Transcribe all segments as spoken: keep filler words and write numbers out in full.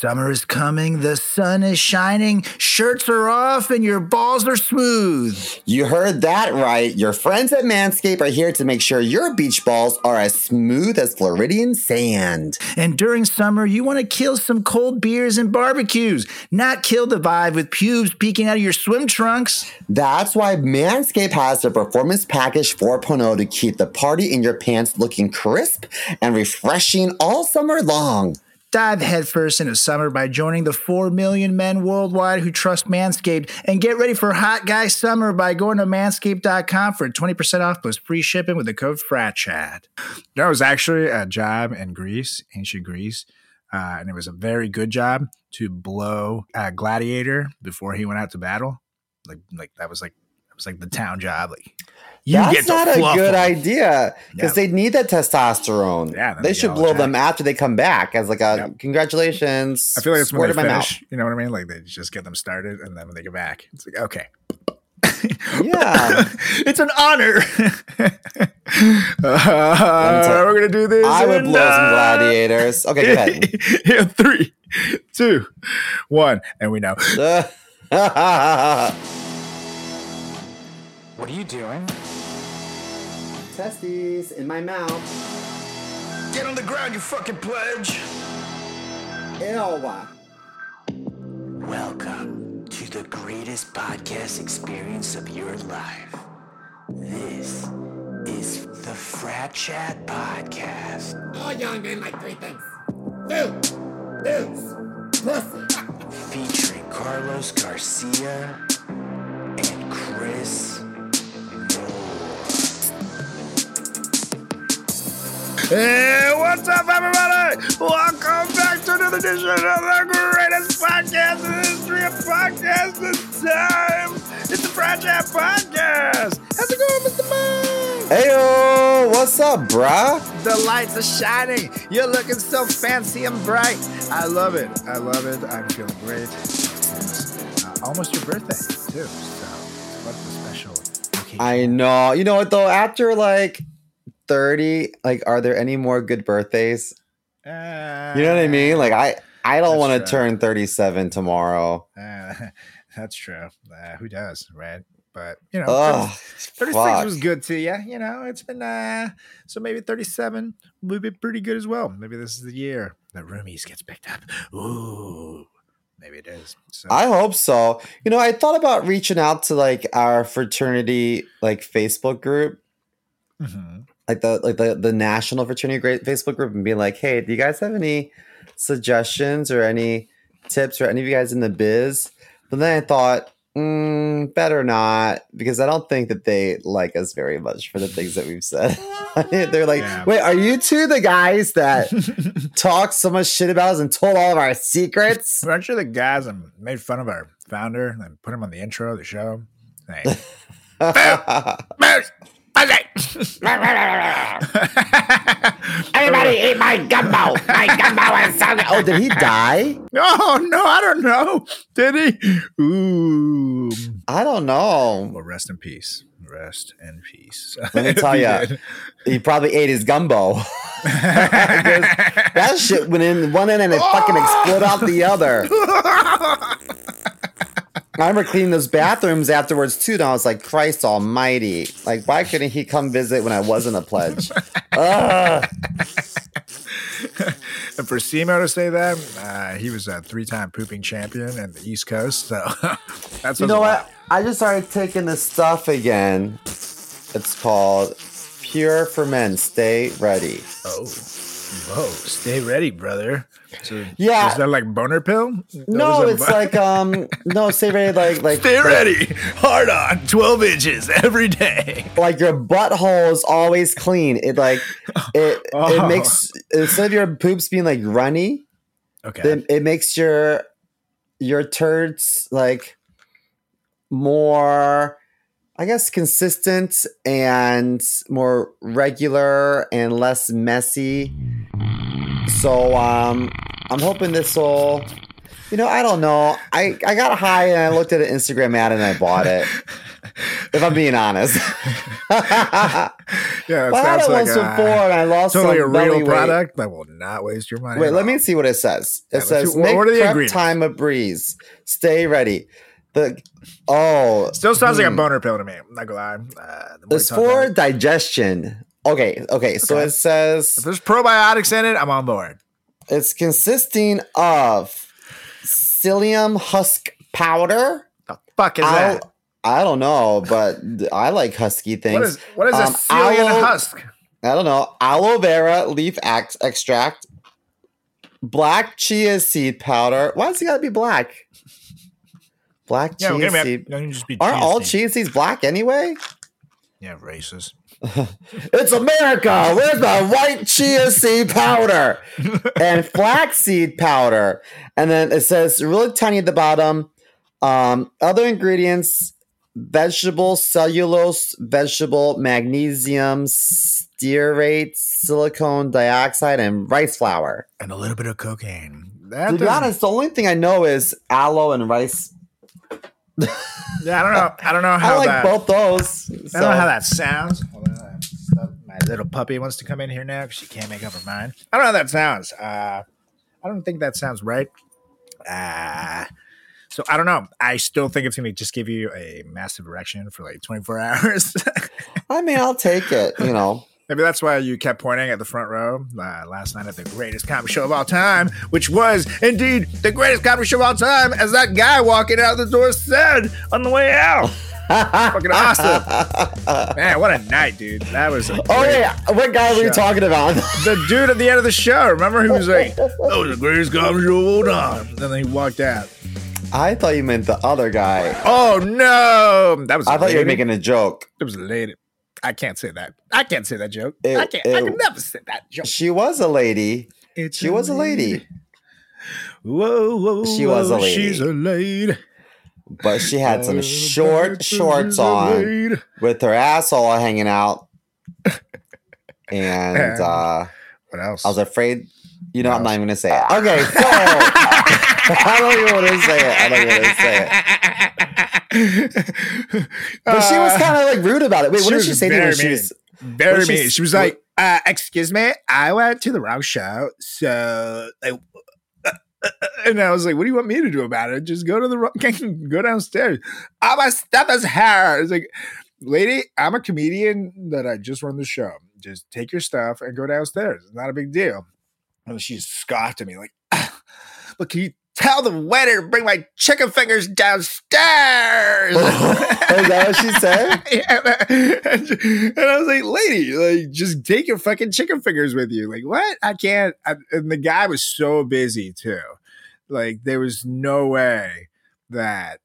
Summer is coming, the sun is shining, shirts are off, and your balls are smooth. You heard that right. Your friends at Manscaped are here to make sure your beach balls are as smooth as Floridian sand. And during summer, you want to kill some cold beers and barbecues, not kill the vibe with pubes peeking out of your swim trunks. That's why Manscaped has their Performance Package four point oh to keep the party in your pants looking crisp and refreshing all summer long. Dive headfirst into summer by joining the four million men worldwide who trust Manscaped, and get ready for Hot Guy Summer by going to manscaped dot com for twenty percent off plus free shipping with the code FRATCHAT. There was actually a job in Greece, ancient Greece, uh, and it was a very good job to blow uh, Gladiator before he went out to battle. Like, like that was like, it was like the town job. Like, You That's not a good them. idea because yeah. they need that testosterone. Yeah, they should blow attack. them after they come back as like a yeah. congratulations. I feel like it's when they finish. Mouth. You know what I mean? Like they just get them started, and then when they get back, it's like okay, yeah, it's an honor. uh, we're gonna do this. I would blow uh, some gladiators. Okay, go ahead. Yeah, three, two, one, and we know. What are you doing? Testes in my mouth. Get on the ground, you fucking pledge. Ew. Welcome to the greatest podcast experience of your life. This is the Frat Chat Podcast. All young men like three things. Food, booze, pussy. Featuring Carlos Garcia and Chris Hey, what's up, everybody? Welcome back to another edition of the greatest podcast in the history of podcasts this time. It's the Frat Chat Podcast. How's it going, Mister Mike? Heyo, what's up, bruh? The lights are shining. You're looking so fancy and bright. I love it. I love it. I'm feeling great. It's uh, almost your birthday, too. So, what a special occasion. I know. You know what, though? After, like... thirty, like, are there any more good birthdays? Uh, you know what I mean? Like, I, I don't want to turn thirty-seven tomorrow. Uh, that's true. Uh, who does, right? But, you know, oh, thirty-six fuck. was good to you. You know, it's been, uh, so maybe thirty-seven will be pretty good as well. Maybe this is the year that Roomies gets picked up. Ooh. Maybe it is. So. I hope so. You know, I thought about reaching out to, like, our fraternity, like, Facebook group. Mm-hmm. Like the like the, the national fraternity great Facebook group, and be like, hey, do you guys have any suggestions or any tips, or any of you guys in the biz? But then I thought, mm, better not, because I don't think that they like us very much for the things that we've said. They're like, yeah. Wait, are you two the guys that talked so much shit about us and told all of our secrets? Aren't you the guys that made fun of our founder and put him on the intro of the show? Hey. Everybody eat my gumbo. My gumbo is something. Oh, did he die? No, no, I don't know. Did he? Ooh, I don't know. Well, rest in peace. Rest in peace. Let me tell you, he, he probably ate his gumbo. That shit went in one end and it oh! fucking exploded out the other. I remember cleaning those bathrooms afterwards, too, and I was like, Christ almighty. Like, why couldn't he come visit when I wasn't a pledge? And for Simo to say that, uh, he was a three-time pooping champion in the East Coast, so that's You know what? Lot. I just started taking this stuff again. It's called Pure for Men. Stay ready. Oh, whoa. Stay ready, brother. So yeah, is that like boner pill? No, it's boner? like um, no, stay ready, like like stay ready, like, hard on twelve inches every day. Like your butthole is always clean. It like it oh. it makes instead of your poops being like runny, okay, then it makes your your turds like more, I guess, consistent and more regular and less messy. So um, I'm hoping this will, you know, I don't know. I, I got high and I looked at an Instagram ad and I bought it. If I'm being honest. Yeah, well, I had it like once a, before and I lost totally some belly weight. Totally a real product. I will not waste your money. Wait, let all. me see what it says. It yeah, says, see, make what are the prep time a breeze. Stay ready. The Oh. Still sounds hmm. like a boner pill to me. I'm not going to lie. Uh, it's for about. digestion. Okay, okay. So okay. it says. If there's probiotics in it, I'm on board. It's consisting of psyllium husk powder. The fuck is I'll, that? I don't know, but I like husky things. What is, what is um, a psyllium aloe, husk? I don't know. Aloe vera leaf ax, extract, black chia seed powder. Why does it got to be black? Black yeah, chia gonna seed. Be, gonna just be Aren't cheese all thing. chia seeds black anyway? Yeah, racist. It's America. Where's the white chia seed powder and flaxseed powder? And then it says really tiny at the bottom. Um, other ingredients: vegetable cellulose, vegetable magnesium stearate, silicone dioxide, and rice flour, and a little bit of cocaine. That to be honest, the only thing I know is aloe and rice. Yeah, I don't know. I don't know how I like that, both those. So. I don't know how that sounds. Hold on. My little puppy wants to come in here now because she can't make up her mind. I don't know how that sounds. Uh, I don't think that sounds right. Uh, so I don't know. I still think it's going to just give you a massive erection for like twenty-four hours. I mean, I'll take it, you know. Maybe that's why you kept pointing at the front row uh, last night at the greatest comedy show of all time, which was indeed the greatest comedy show of all time, as that guy walking out the door said on the way out. Fucking awesome. Man, what a night, dude. That was a Oh, yeah. What guy show. were you talking about? The dude at the end of the show. Remember, he was like, that was the greatest comedy show of all time. And then he walked out. I thought you meant the other guy. Oh, no. That was I thought lady. you were making a joke. It was a lady. I can't say that. I can't say that joke. It, I can't. It, I can never say that joke. She was a lady. It's she a was lady. a lady. Whoa, whoa, she was a lady. She's a lady. But she had some short shorts on with her asshole hanging out. And uh, what else? I was afraid. You know, I'm not even going to say it. Okay, so. I don't even want to say it. I don't even want to say it. But uh, she was kind of like rude about it. Wait, what did she say to her? She was very mean. She was like, uh, "Excuse me, I went to the wrong show." So, I, uh, uh, and I was like, "What do you want me to do about it? Just go to the wrong, go downstairs." All my stuff is here. It's like, lady, I'm a comedian that I just run the show. Just take your stuff and go downstairs. It's not a big deal. And she scoffed at me like, ah, "Look, can you tell the waiter to bring my chicken fingers downstairs?" Is that what she said? Yeah. And I was like, lady, like, just take your fucking chicken fingers with you. Like, what? I can't. I, and the guy was so busy, too. Like, there was no way that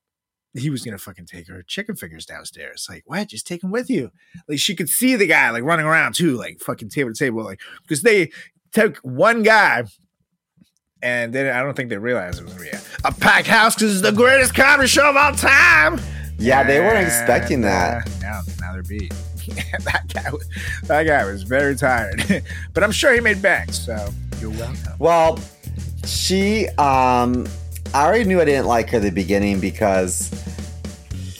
he was going to fucking take her chicken fingers downstairs. Like, what? Just take them with you. Like, she could see the guy, like, running around, too, like, fucking table to table. Like, because they took one guy. And then I don't think they realized it was going to be a, a packed house because it's the greatest comedy show of all time. Yeah, they weren't and, expecting that. Uh, now, now they're beat. that, guy was, that guy was very tired. But I'm sure he made bank, so you're welcome. Well, she, um, I already knew I didn't like her at the beginning because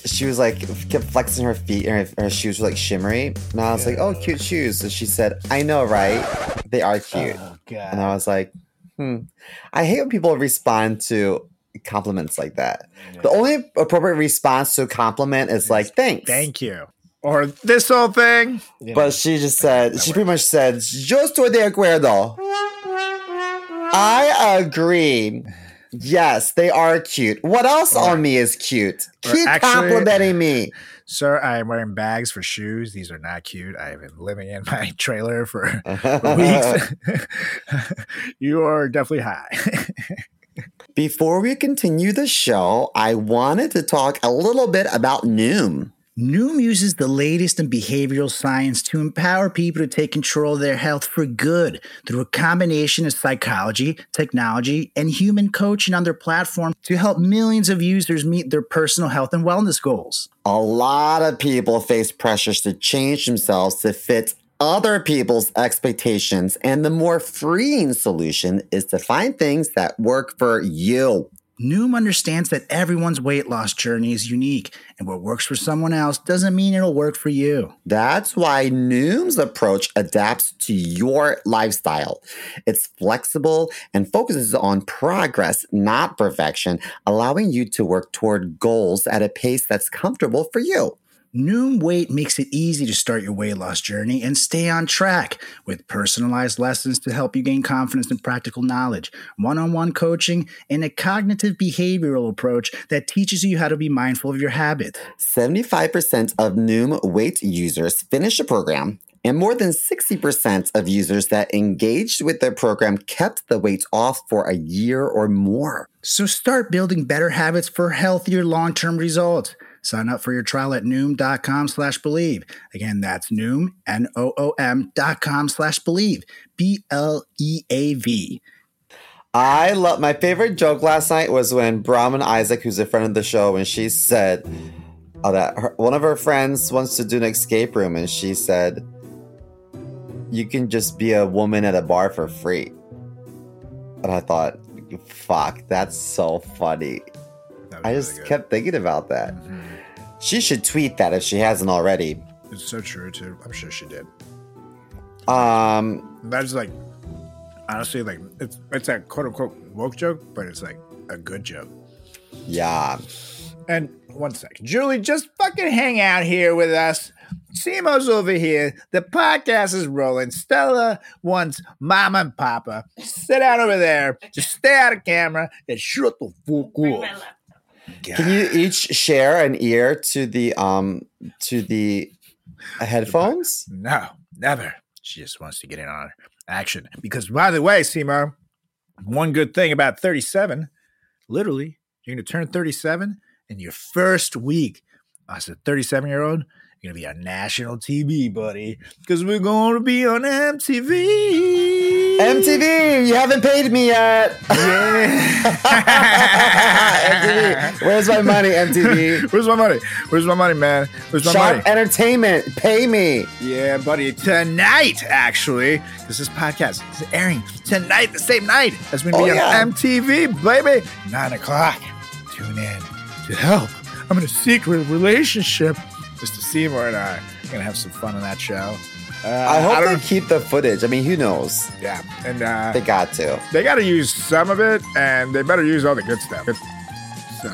she was like, kept flexing her feet and her, her shoes were like shimmery. And I was yeah. like, oh, cute shoes. And she said, I know, right? They are cute. Oh, God. And I was like, Hmm. I hate when people respond to compliments like that. Yeah. The only appropriate response to a compliment is it's like, thanks. Thank you. Or this whole thing. You but know, she just said, she way. pretty much said, yo estoy de acuerdo. I agree. Yes, they are cute. What else or, on me is cute? Keep actually, complimenting me. Sir, I am wearing bags for shoes. These are not cute. I have been living in my trailer for, for weeks. You are definitely high. Before we continue the show, I wanted to talk a little bit about Noom. Noom uses the latest in behavioral science to empower people to take control of their health for good through a combination of psychology, technology, and human coaching on their platform to help millions of users meet their personal health and wellness goals. A lot of people face pressures to change themselves to fit other people's expectations, and the more freeing solution is to find things that work for you. Noom understands that everyone's weight loss journey is unique, and what works for someone else doesn't mean it'll work for you. That's why Noom's approach adapts to your lifestyle. It's flexible and focuses on progress, not perfection, allowing you to work toward goals at a pace that's comfortable for you. Noom Weight makes it easy to start your weight loss journey and stay on track with personalized lessons to help you gain confidence and practical knowledge, one-on-one coaching, and a cognitive behavioral approach that teaches you how to be mindful of your habits. seventy-five percent of Noom Weight users finish a program, and more than sixty percent of users that engaged with their program kept the weight off for a year or more. So start building better habits for healthier long-term results. Sign up for your trial at Noom.com slash believe. Again, that's Noom, N O O M dot com slash believe, B L E A V. I love, my favorite joke last night was when Brahmin Isaac, who's a friend of the show, and she said oh, that her, one of her friends wants to do an escape room. And she said, you can just be a woman at a bar for free. And I thought, fuck, that's so funny. I just really kept thinking about that. Mm-hmm. She should tweet that if she hasn't already. It's so true, too. I'm sure she did. Um, That's like, honestly, like it's it's a quote-unquote woke joke, but it's like a good joke. Yeah. And one second. Julie, just fucking hang out here with us. Simo's over here. The podcast is rolling. Stella wants mama and papa. Sit down over there. Just stay out of camera and shoot the full cool. God. Can you each share an ear to the um to the headphones? No, never. She just wants to get in on action. Because, by the way, Simo, one good thing about thirty-seven, literally, you're going to turn thirty-seven in your first week. As a thirty-seven-year-old, you're going to be on national T V, buddy, because we're going to be on M T V. M T V, you haven't paid me yet. Yeah. M T V, where's my money, M T V? Where's my money? Where's my money, man? Where's my Sharp money? Entertainment, pay me. Yeah, buddy, tonight, actually, because this podcast is airing tonight, the same night as we oh, be on yeah. M T V, baby. Nine o'clock. Tune in to help. I'm in a secret relationship. Mister Seymour and I are going to have some fun on that show. Uh, I hope I don't they know. keep the footage. I mean, who knows? Yeah. and uh, They got to. They got to use some of it, and they better use all the good stuff.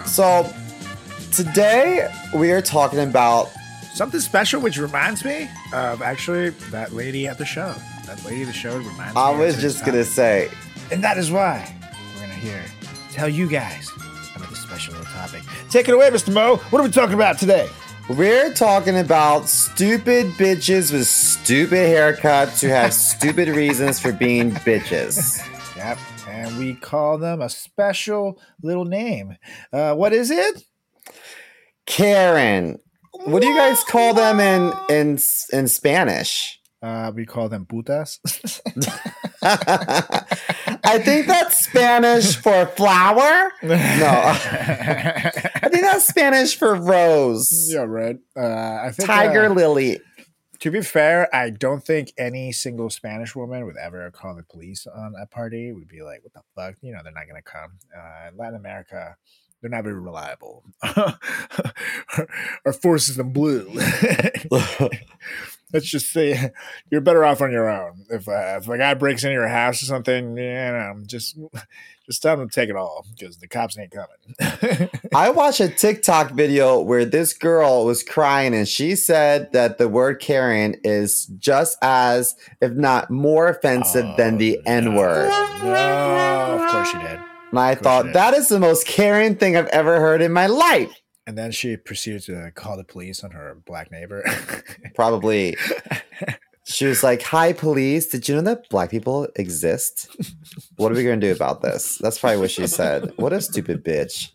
So. so today we are talking about something special, which reminds me of, actually, that lady at the show. That lady at the show reminds I me. I was of just going to say. And that is why we're going to hear tell you guys about this special little topic. Take it away, Mister Mo. What are we talking about today? We're talking about stupid bitches with stupid haircuts who have stupid reasons for being bitches. Yep, and we call them a special little name. Uh, what is it? Karen. What do you guys call them in in, in Spanish? Uh, we call them putas. I think that's Spanish for flower. No. I think that's Spanish for rose. Yeah, right. Uh, I think, Tiger uh, lily. To be fair, I don't think any single Spanish woman would ever call the police on a party. We'd be like, what the fuck? You know, they're not going to come. Uh, Latin America, they're not very reliable. Our forces in blue. Let's just say you're better off on your own. If, uh, if a guy breaks into your house or something, you know, just just tell him to take it all because the cops ain't coming. I watched a TikTok video where this girl was crying and she said that the word Karen is just as, if not more offensive oh, than the no. N-word. No, of course she did. And I thought, that is the most Karen thing I've ever heard in my life. And then she proceeded to call the police on her black neighbor. Probably. She was like, hi, police. Did you know that black people exist? What are we going to do about this? That's probably what she said. What a stupid bitch.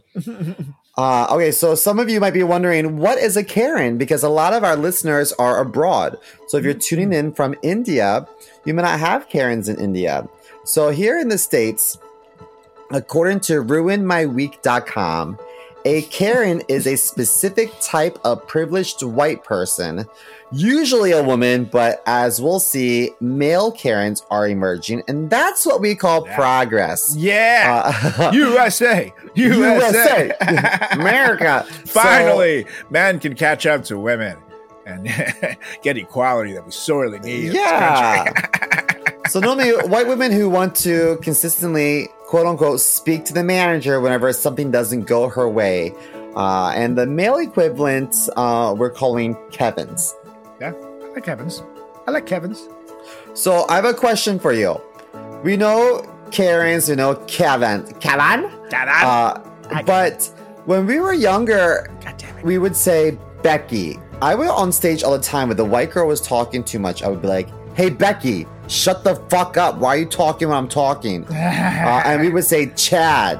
Uh, okay, so some of you might be wondering, what is a Karen? Because a lot of our listeners are abroad. So if you're tuning in from India, you may not have Karens in India. So here in the States, according to ruin my week dot com, A Karen is a specific type of privileged white person, usually a woman, but as we'll see, male Karens are emerging, and that's what we call yeah. progress. Yeah. Uh, U S A. U S A. U S A. America. Finally, so, men can catch up to women and get equality that we sorely need. Yeah. In this country. So normally, white women who want to consistently quote unquote, speak to the manager whenever something doesn't go her way. Uh, and the male equivalent, uh, we're calling Kevins. Yeah, I like Kevins. I like Kevins. So I have a question for you. We know Karens, we know Kevin. Kevin? Kevin? Uh, but when we were younger, God damn it. We would say Becky. I went on stage all the time when the white girl was talking too much. I would be like, hey, Becky. Shut the fuck up. Why are you talking when I'm talking? Uh, and we would say Chad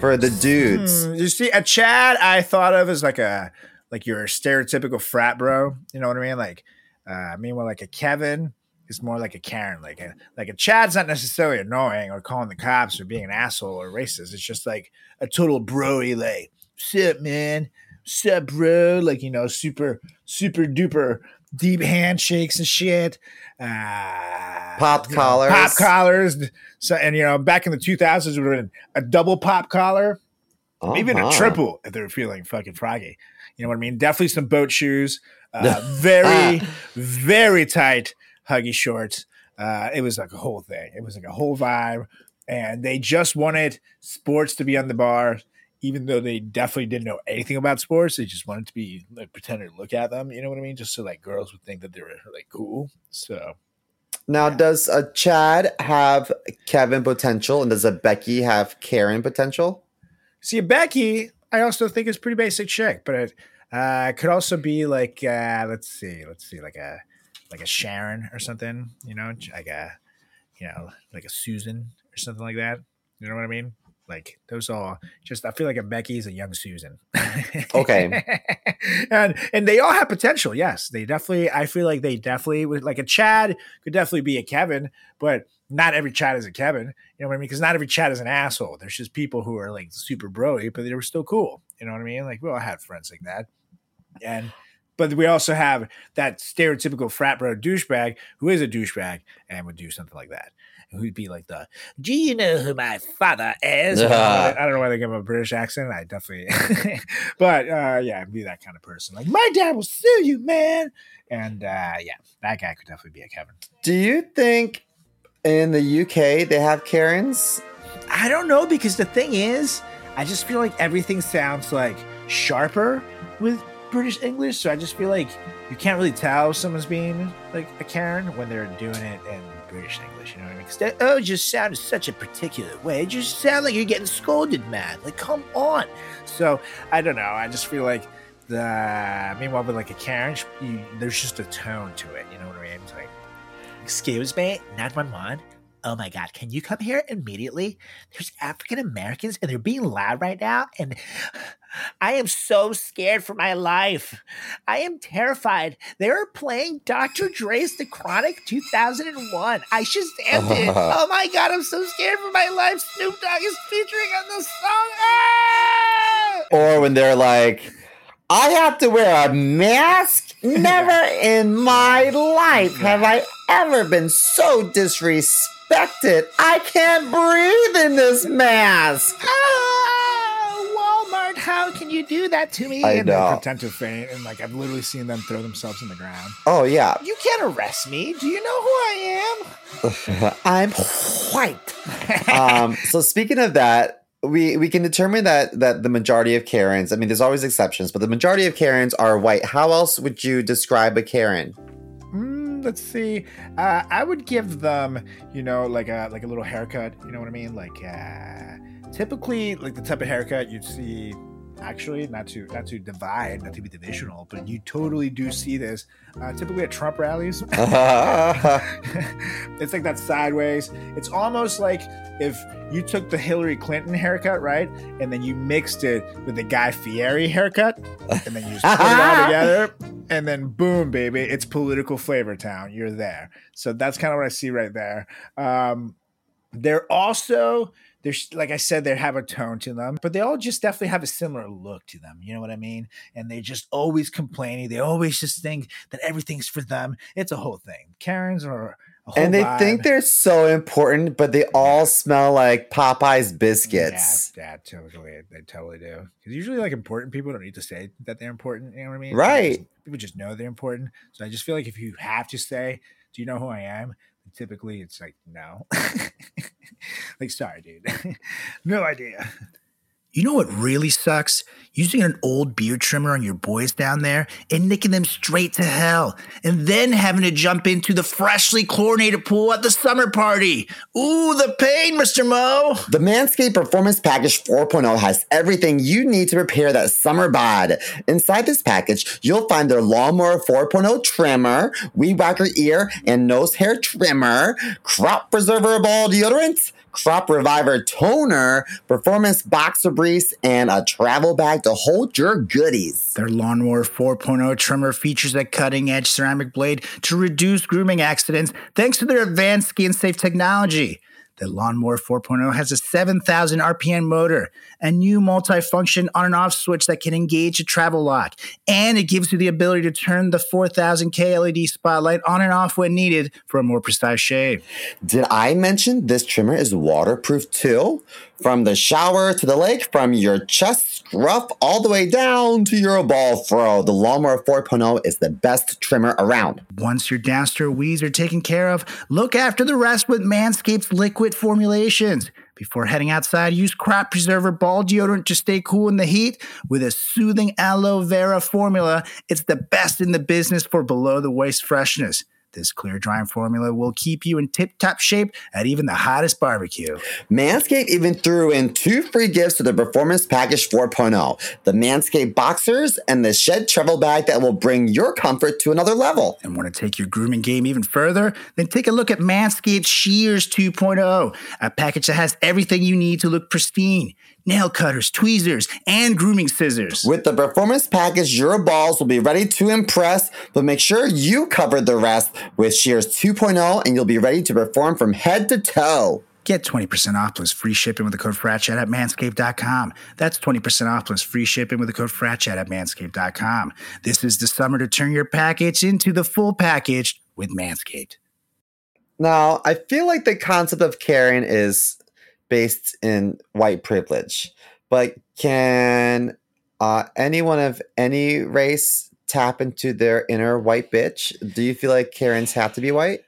for the dudes. Hmm, you see, a Chad I thought of as like a like your stereotypical frat bro. You know what I mean? Like, uh, meanwhile, like a Kevin is more like a Karen. Like a, like a Chad's not necessarily annoying or calling the cops or being an asshole or racist. It's just like a total broy, like, sup, man? Sup, bro? Like, you know, super, super duper. Deep handshakes and shit. Uh, pop collars. Know, pop collars. So, and, you know, back in the two thousands, it would have been a double pop collar. Uh-huh. Maybe even a triple if they were feeling fucking froggy. You know what I mean? Definitely some boat shoes. Uh, very, very tight huggy shorts. Uh, it was like a whole thing. It was like a whole vibe. And they just wanted sports to be on the bar. Even though they definitely didn't know anything about sports, they just wanted to be like pretending to look at them. You know what I mean? Just so like girls would think that they were like cool. So now, yeah. Does a Chad have Kevin potential, and does a Becky have Karen potential? See, a Becky, I also think is pretty basic chick, but it uh, could also be like uh, let's see, let's see, like a like a Sharon or something. You know, like a you know like a Susan or something like that. You know what I mean? Like those all just, I feel like a Becky's a young Susan. Okay. And and they all have potential. Yes, they definitely, I feel like they definitely would, like a Chad could definitely be a Kevin, but not every Chad is a Kevin. You know what I mean? Because not every Chad is an asshole. There's just people who are like super broy, but they were still cool. You know what I mean? Like we all had friends like that. And, but we also have that stereotypical frat bro douchebag who is a douchebag and would do something like that. Who'd be like the, do you know who my father is? Uh, I don't know why they give him a British accent. I definitely, but uh, yeah, I'd be that kind of person. Like, my dad will sue you, man. And uh, yeah, that guy could definitely be a Kevin. Do you think in the U K they have Karens? I don't know, because the thing is, I just feel like everything sounds like sharper with British English. So I just feel like you can't really tell if someone's being like a Karen when they're doing it in British English, you know what I mean? Because that oh just sounds such a particular way. It just sounds like you're getting scolded, man. Like, come on. So I don't know. I just feel like the meanwhile, with like a Karen, you, there's just a tone to it. You know what I mean? It's like, excuse me, nine one one. Oh my God, can you come here immediately? There's African Americans and they're being loud right now. And I am so scared for my life. I am terrified. They are playing Doctor Dre's The Chronic two thousand one. I should stand it. Oh my God, I'm so scared for my life. Snoop Dogg is featuring on this song. Ah! Or when they're like, I have to wear a mask? Never in my life have I ever been so disrespectful. It. I can't breathe in this mask. Oh, Walmart, how can you do that to me? I and know. They pretend to faint, and like I've literally seen them throw themselves in the ground. Oh yeah. You can't arrest me. Do you know who I am? I'm white. um, so speaking of that, we we can determine that that the majority of Karens, I mean, there's always exceptions, but the majority of Karens are white. How else would you describe a Karen? Let's see. Uh, I would give them, you know, like a like a little haircut. You know what I mean? Like uh, typically, like the type of haircut you'd see. Actually, not to not to divide, not to be divisional, but you totally do see this uh, typically at Trump rallies. It's like that sideways. It's almost like if you took the Hillary Clinton haircut, right, and then you mixed it with the Guy Fieri haircut, and then you just put it all together, and then boom, baby, it's political flavor town. You're there. So that's kind of what I see right there. Um, they're also there's, like I said, they have a tone to them, but they all just definitely have a similar look to them. You know what I mean? And they're just always complaining. They always just think that everything's for them. It's a whole thing. Karens are a whole And they vibe. Think they're so important, but they all yeah. smell like Popeye's biscuits. Yeah, that totally, they totally do. Because usually, like, important people don't need to say that they're important. You know what I mean? Right. Just, people just know they're important. So I just feel like if you have to say, do you know who I am? Typically, it's like, no. Like, sorry, dude. No idea. You know what really sucks? Using an old beard trimmer on your boys down there and nicking them straight to hell. And then having to jump into the freshly chlorinated pool at the summer party. Ooh, the pain, Mister Mo. The Manscaped Performance Package four point oh has everything you need to prepare that summer bod. Inside this package, you'll find their Lawnmower four point oh trimmer, Weed Whacker ear and nose hair trimmer, Crop Preserver ball deodorant, Crop Reviver toner, Performance boxer briefs, and a travel bag to hold your goodies. Their Lawnmower four point oh trimmer features a cutting-edge ceramic blade to reduce grooming accidents thanks to their advanced skin-safe technology. The Lawnmower four point oh has a seven thousand R P M motor, a new multifunction on and off switch that can engage a travel lock, and it gives you the ability to turn the four thousand K L E D spotlight on and off when needed for a more precise shave. Did I mention this trimmer is waterproof too? From the shower to the lake, from your chest scruff all the way down to your ball throw, the Lawnmower four point oh is the best trimmer around. Once your downstream weeds are taken care of, look after the rest with Manscaped's liquid formulations. Before heading outside, use Crop Preserver ball deodorant to stay cool in the heat with a soothing aloe vera formula. It's the best in the business for below-the-waist freshness. This clear drying formula will keep you in tip-top shape at even the hottest barbecue. Manscaped even threw in two free gifts to the Performance Package four point oh, the Manscaped Boxers and the Shed Travel Bag that will bring your comfort to another level. And want to take your grooming game even further? Then take a look at Manscaped Shears two point oh, a package that has everything you need to look pristine. Nail cutters, tweezers, and grooming scissors. With the Performance Package, your balls will be ready to impress, but make sure you cover the rest with Shears two point oh, and you'll be ready to perform from head to toe. Get twenty percent off plus free shipping with the code FRATCHAT at manscaped dot com. That's twenty percent off plus free shipping with the code FRATCHAT at manscaped dot com. This is the summer to turn your package into the full package with Manscaped. Now, I feel like the concept of Karen is based in white privilege, but can uh, anyone of any race tap into their inner white bitch? Do you feel like Karens have to be white?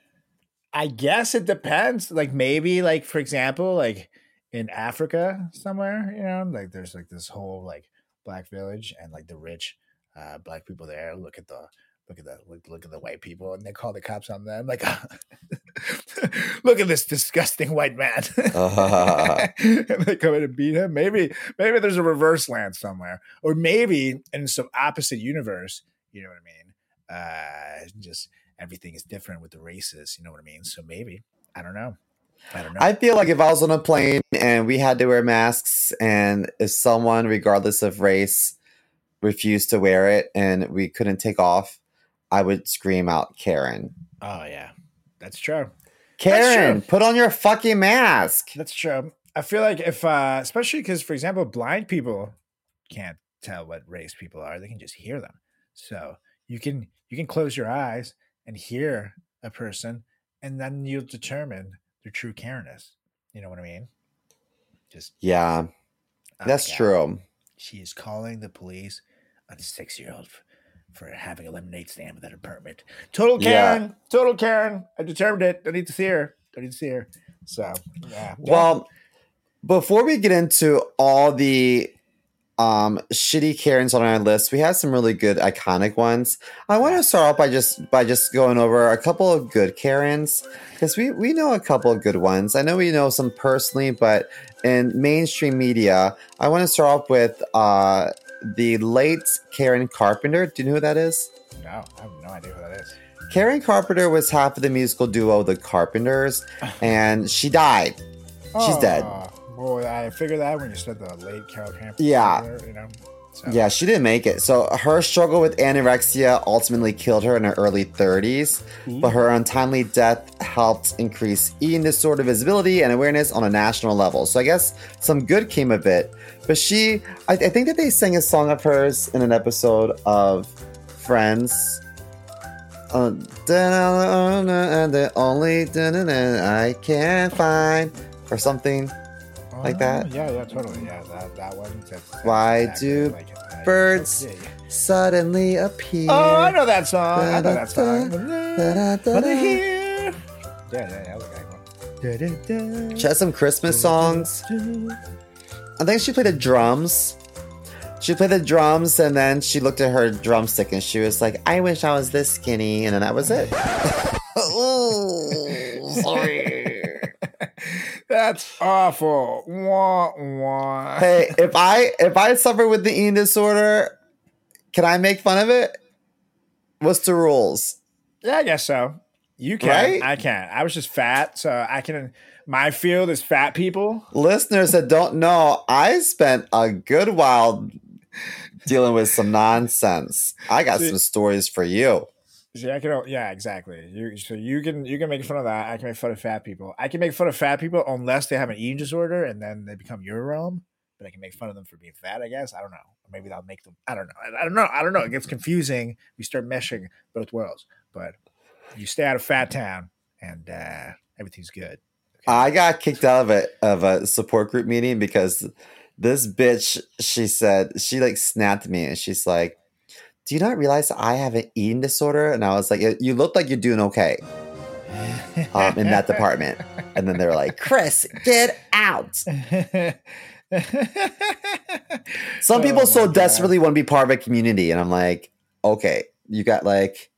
I guess it depends. Like maybe, like for example, like in Africa somewhere, you know, like there's like this whole like black village and like the rich uh, black people there look at the. Look at the look, look at the white people, and they call the cops on them. Like, oh, look at this disgusting white man. uh-huh. And they come in and beat him. Maybe, maybe there's a reverse land somewhere, or maybe in some opposite universe. You know what I mean? Uh, just everything is different with the races. You know what I mean? So maybe I don't know. I don't know. I feel like if I was on a plane and we had to wear masks, and if someone, regardless of race, refused to wear it, and we couldn't take off, I would scream out, Karen. Oh, yeah. That's true. Karen, That's true. Put on your fucking mask. That's true. I feel like if, uh, especially because, for example, blind people can't tell what race people are. They can just hear them. So you can you can close your eyes and hear a person, and then you'll determine their true Karen-ness. You know what I mean? Just Yeah. Oh, that's God. True. She is calling the police on a six-year-old for having a lemonade stand without a permit. Total Karen. Yeah. Total Karen. I determined it. Don't need to see her. Don't need to see her. So, yeah. Well, before we get into all the um, shitty Karens on our list, we have some really good iconic ones. I want to start off by just by just going over a couple of good Karens, because we, we know a couple of good ones. I know we know some personally, but in mainstream media, I want to start off with... Uh, the late Karen Carpenter. Do you know who that is? No, I have no idea who that is. Karen Carpenter was half of the musical duo The Carpenters, and she died. Oh, she's dead. Boy, I figured that when you said the late Karen Carpenter. Yeah. You know? So. Yeah, she didn't make it. So her struggle with anorexia ultimately killed her in her early thirties, mm-hmm. but her untimely death helped increase eating disorder visibility and awareness on a national level. So I guess some good came of it. But she, I, I think that they sang a song of hers in an episode of Friends. Uh, and the only I can't find, or something. Like that? Yeah, yeah, totally. Yeah, that, that one. That's, that's Why exactly do like it, right? birds yeah, yeah. suddenly appear? Oh, I know that song. Da, I know that song. Da, da, da, da, da. Yeah, yeah, yeah, I like that one. Da, da, da. She has some Christmas songs. Da, da, da. I think she played the drums. She played the drums, and then she looked at her drumstick, and she was like, I wish I was this skinny, and then that was it. Ooh, sorry. That's awful. Wah, wah. Hey, if I if I suffer with the eating disorder, can I make fun of it? What's the rules? Yeah, I guess so. You can. Right? I can. I was just fat, so I can. My field is fat people. Listeners that don't know, I spent a good while dealing with some nonsense. I got See, some stories for you. See, I can, yeah, exactly. You, so you can you can make fun of that. I can make fun of fat people. I can make fun of fat people unless they have an eating disorder and then they become your realm. But I can make fun of them for being fat, I guess. I don't know. Maybe that'll make them. I don't know. I don't know. I don't know. It gets confusing. We start meshing both worlds. But you stay out of Fat Town and uh, everything's good. Okay. I got kicked out of a of a support group meeting because this bitch. She said she like snapped me and she's like, do you not realize I have an eating disorder? And I was like, you look like you're doing okay um, in that department. And then they're like, Chris, get out. Some people oh so God. desperately want to be part of a community. And I'm like, okay, you got like,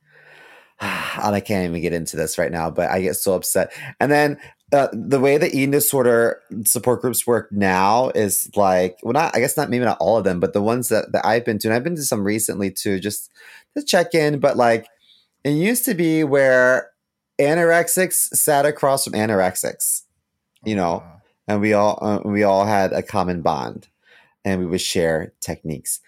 and I can't even get into this right now, but I get so upset. And then uh, the way the eating disorder support groups work now is like, well, not, I guess not, maybe not all of them, but the ones that, that I've been to, and I've been to some recently too, just to check in. But like, it used to be where anorexics sat across from anorexics, you know, uh-huh. and we all, uh, we all had a common bond and we would share techniques.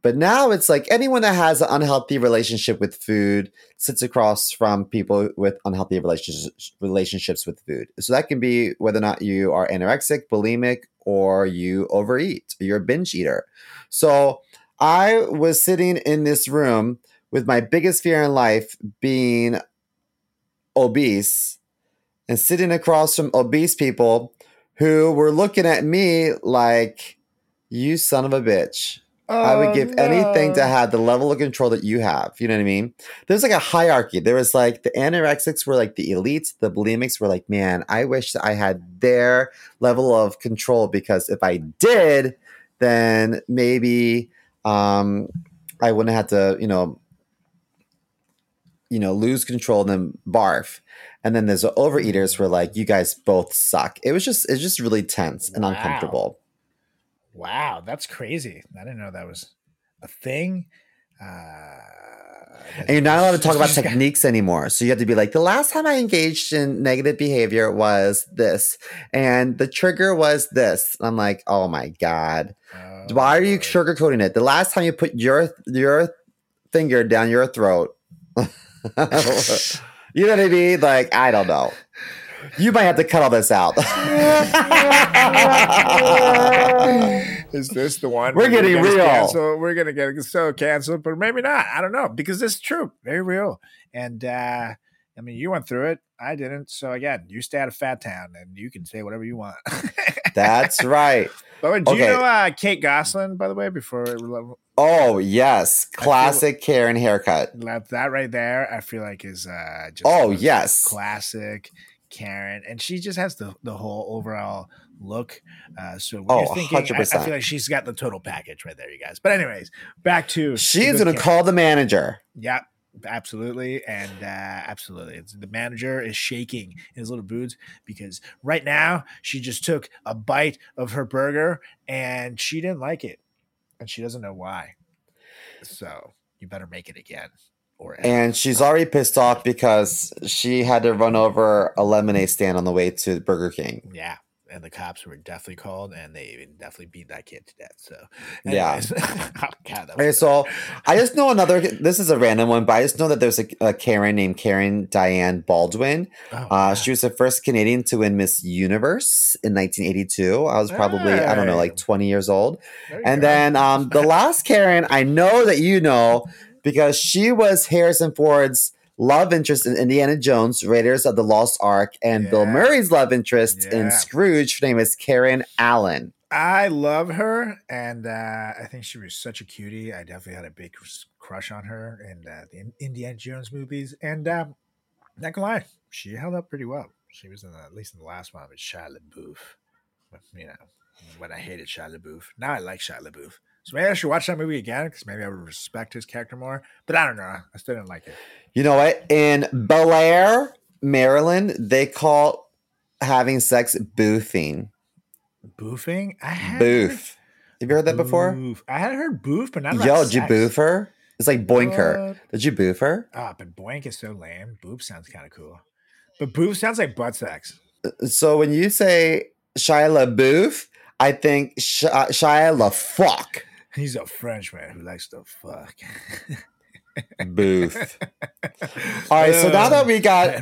But now it's like anyone that has an unhealthy relationship with food sits across from people with unhealthy relationships relationships with food. So that can be whether or not you are anorexic, bulimic, or you overeat, or you're a binge eater. So I was sitting in this room with my biggest fear in life being obese and sitting across from obese people who were looking at me like, you son of a bitch. Oh, I would give no. anything to have the level of control that you have. You know what I mean? There's like a hierarchy. There was like the anorexics were like the elites. The bulimics were like, man, I wish I had their level of control because if I did, then maybe um, I wouldn't have to, you know, you know, lose control and then barf. And then there's the overeaters were like, you guys both suck. It was just, it's just really tense and wow. uncomfortable. Wow, that's crazy. I didn't know that was a thing. Uh, and you're not allowed to talk about techniques anymore. So you have to be like, the last time I engaged in negative behavior was this. And the trigger was this. I'm like, oh my God. Oh, why are you sugarcoating it? The last time you put your your finger down your throat. You know what I mean? Like, I don't know. You might have to cut all this out. Is this the one? We're getting we're real. Canceled? We're going to get so canceled, but maybe not. I don't know, because this is true. Very real. And, uh, I mean, you went through it. I didn't. So, again, you stay out of Fat Town, and you can say whatever you want. That's right. But do okay. you know uh, Kate Gosselin, by the way, before – Oh, yes. Classic like, Karen haircut. That right there, I feel like is uh, just – Oh, yes. Classic Karen, and she just has the the whole overall look. Uh, so when oh, you're thinking, I, I feel like she's got the total package right there, you guys. But anyways, back to she's gonna Karen. Call the manager. Yep, absolutely, and uh, absolutely, it's, the manager is shaking in his little boots because right now she just took a bite of her burger and she didn't like it, and she doesn't know why. So you better make it again. And she's already pissed off because she had to run over a lemonade stand on the way to Burger King. Yeah, and the cops were definitely called, and they definitely beat that kid to death. So anyways. Yeah. Oh, God, okay, so I just know another, this is a random one, but I just know that there's a, a Karen named Karen Diane Baldwin. Oh, uh, wow. She was the first Canadian to win Miss Universe in nineteen eighty-two. I was probably, hey. I don't know, like twenty years old. And go. Then um, the last Karen, I know that you know, because she was Harrison Ford's love interest in Indiana Jones, Raiders of the Lost Ark, and yeah. Bill Murray's love interest yeah. in Scrooge. Her name is Karen Allen. I love her, and uh, I think she was such a cutie. I definitely had a big crush on her in uh, the Indiana Jones movies, and uh, not gonna lie, she held up pretty well. She was in the, at least in the last one with Shia LaBeouf. You know, when I hated Shia LaBeouf, now I like Shia LaBeouf. So maybe I should watch that movie again because maybe I would respect his character more. But I don't know. I still didn't like it. You know what? In Bel Air, Maryland, they call having sex boofing. Boofing? I had boof. Heard... Have you heard that before? Boof. I had heard boof, but not like Yo, did sex. You boof her? It's like boink her. Did you boof her? Ah, oh, but boink is so lame. Boof sounds kind of cool. But boof sounds like butt sex. So when you say Shia LaBeouf, I think Sh- Shia LaFuck. He's a Frenchman who likes to fuck. Boof. All right, so now that we got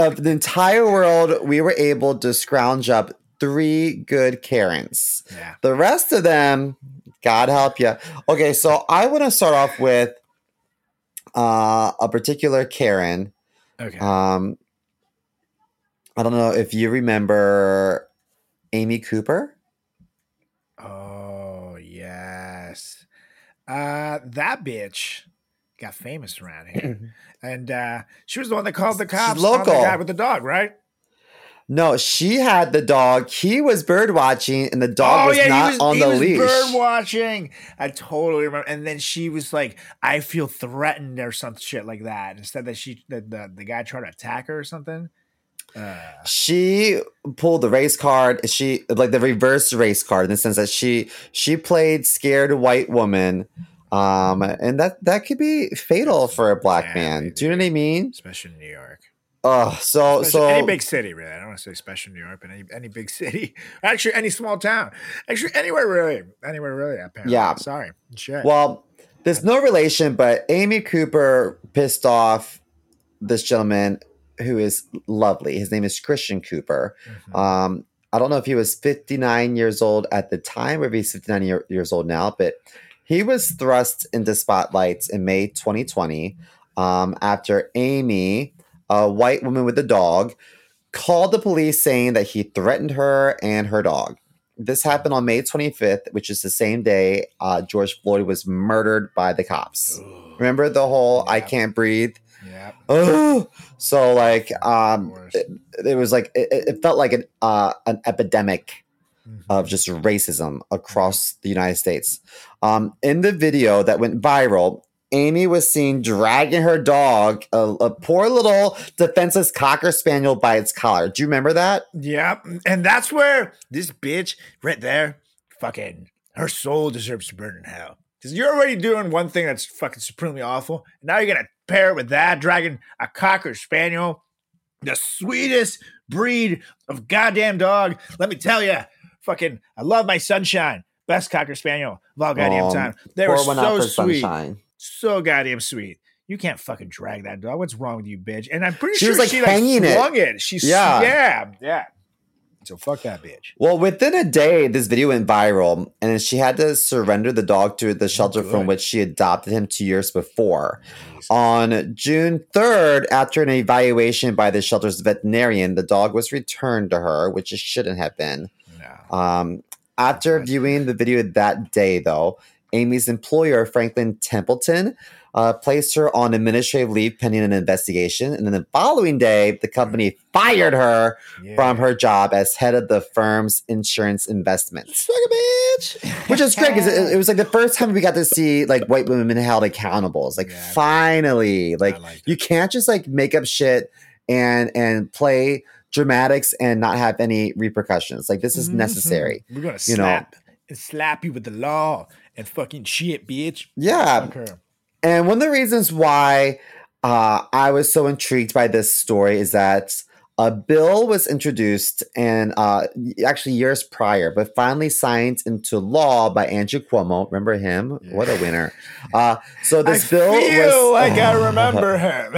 of the entire world, we were able to scrounge up three good Karens. Yeah. The rest of them, God help you. Okay, so I want to start off with uh, a particular Karen. Okay. Um, I don't know if you remember Amy Cooper. Oh, yes. Uh, that bitch got famous around here, and uh, she was the one that called the cops. She's local. On the guy with the dog, right? No, she had the dog. He was bird watching, and the dog oh, was yeah, not he was, on he the was leash. Bird watching. I totally remember. And then she was like, "I feel threatened" or some shit like that. Instead, that she that the, the guy tried to attack her or something. Uh, she pulled the race card. She like the reverse race card in the sense that she she played scared white woman, um, and that that could be fatal for a black yeah, man. Maybe. Do you know what I mean? Especially in New York. Oh, so especially, so any big city really. I don't want to say especially New York, but any any big city, actually any small town, actually anywhere really, anywhere really. Apparently, yeah. Sorry, shit. Well, there's no relation, but Amy Cooper pissed off this gentleman who is lovely. His name is Christian Cooper. Mm-hmm. Um, I don't know if he was fifty-nine years old at the time or if he's fifty-nine year, years old now, but he was thrust into spotlights in May twenty twenty um, after Amy, a white woman with a dog, called the police saying that he threatened her and her dog. This happened on May twenty-fifth, which is the same day uh, George Floyd was murdered by the cops. Ooh. Remember the whole yeah. I can't breathe? Yeah. Oh, so like, um, it, it was like it, it felt like an uh, an epidemic mm-hmm. of just racism across the United States. Um, in the video that went viral, Amy was seen dragging her dog, a, a poor little defenseless cocker spaniel, by its collar. Do you remember that? Yeah, and that's where this bitch right there, fucking, her soul deserves to burn in hell. Because you're already doing one thing that's fucking supremely awful. And now you're going to pair it with that, dragging a Cocker Spaniel, the sweetest breed of goddamn dog. Let me tell you, fucking, I love my Sunshine. Best Cocker Spaniel of all goddamn um, time. They were so sweet. Sunshine. So goddamn sweet. You can't fucking drag that dog. What's wrong with you, bitch? And I'm pretty she sure was like she hanging like flung it. it. She yeah. stabbed. Yeah. So fuck that bitch. Well, within a day, this video went viral, and she had to surrender the dog to the shelter Good. from which she adopted him two years before. Nice. On June third, after an evaluation by the shelter's veterinarian, the dog was returned to her, which it shouldn't have been. No. Um, after That's viewing the video that day, though, Amy's employer, Franklin Templeton, uh, placed her on administrative leave pending an investigation. And then the following day, the company fired her yeah. from her job as head of the firm's insurance investments. Bitch. Which is great because it, it was like the first time we got to see like white women held accountable. It's like yeah, finally, like you can't just like make up shit and and play dramatics and not have any repercussions. Like this is mm-hmm. necessary. We're gonna you slap know. and slap you with the law. And fucking shit, bitch. Yeah. Okay. And one of the reasons why uh, I was so intrigued by this story is that A bill was introduced and uh, actually years prior, but finally signed into law by Andrew Cuomo. Remember him? Yeah. What a winner. Uh, so this I bill feel was like uh, I remember him.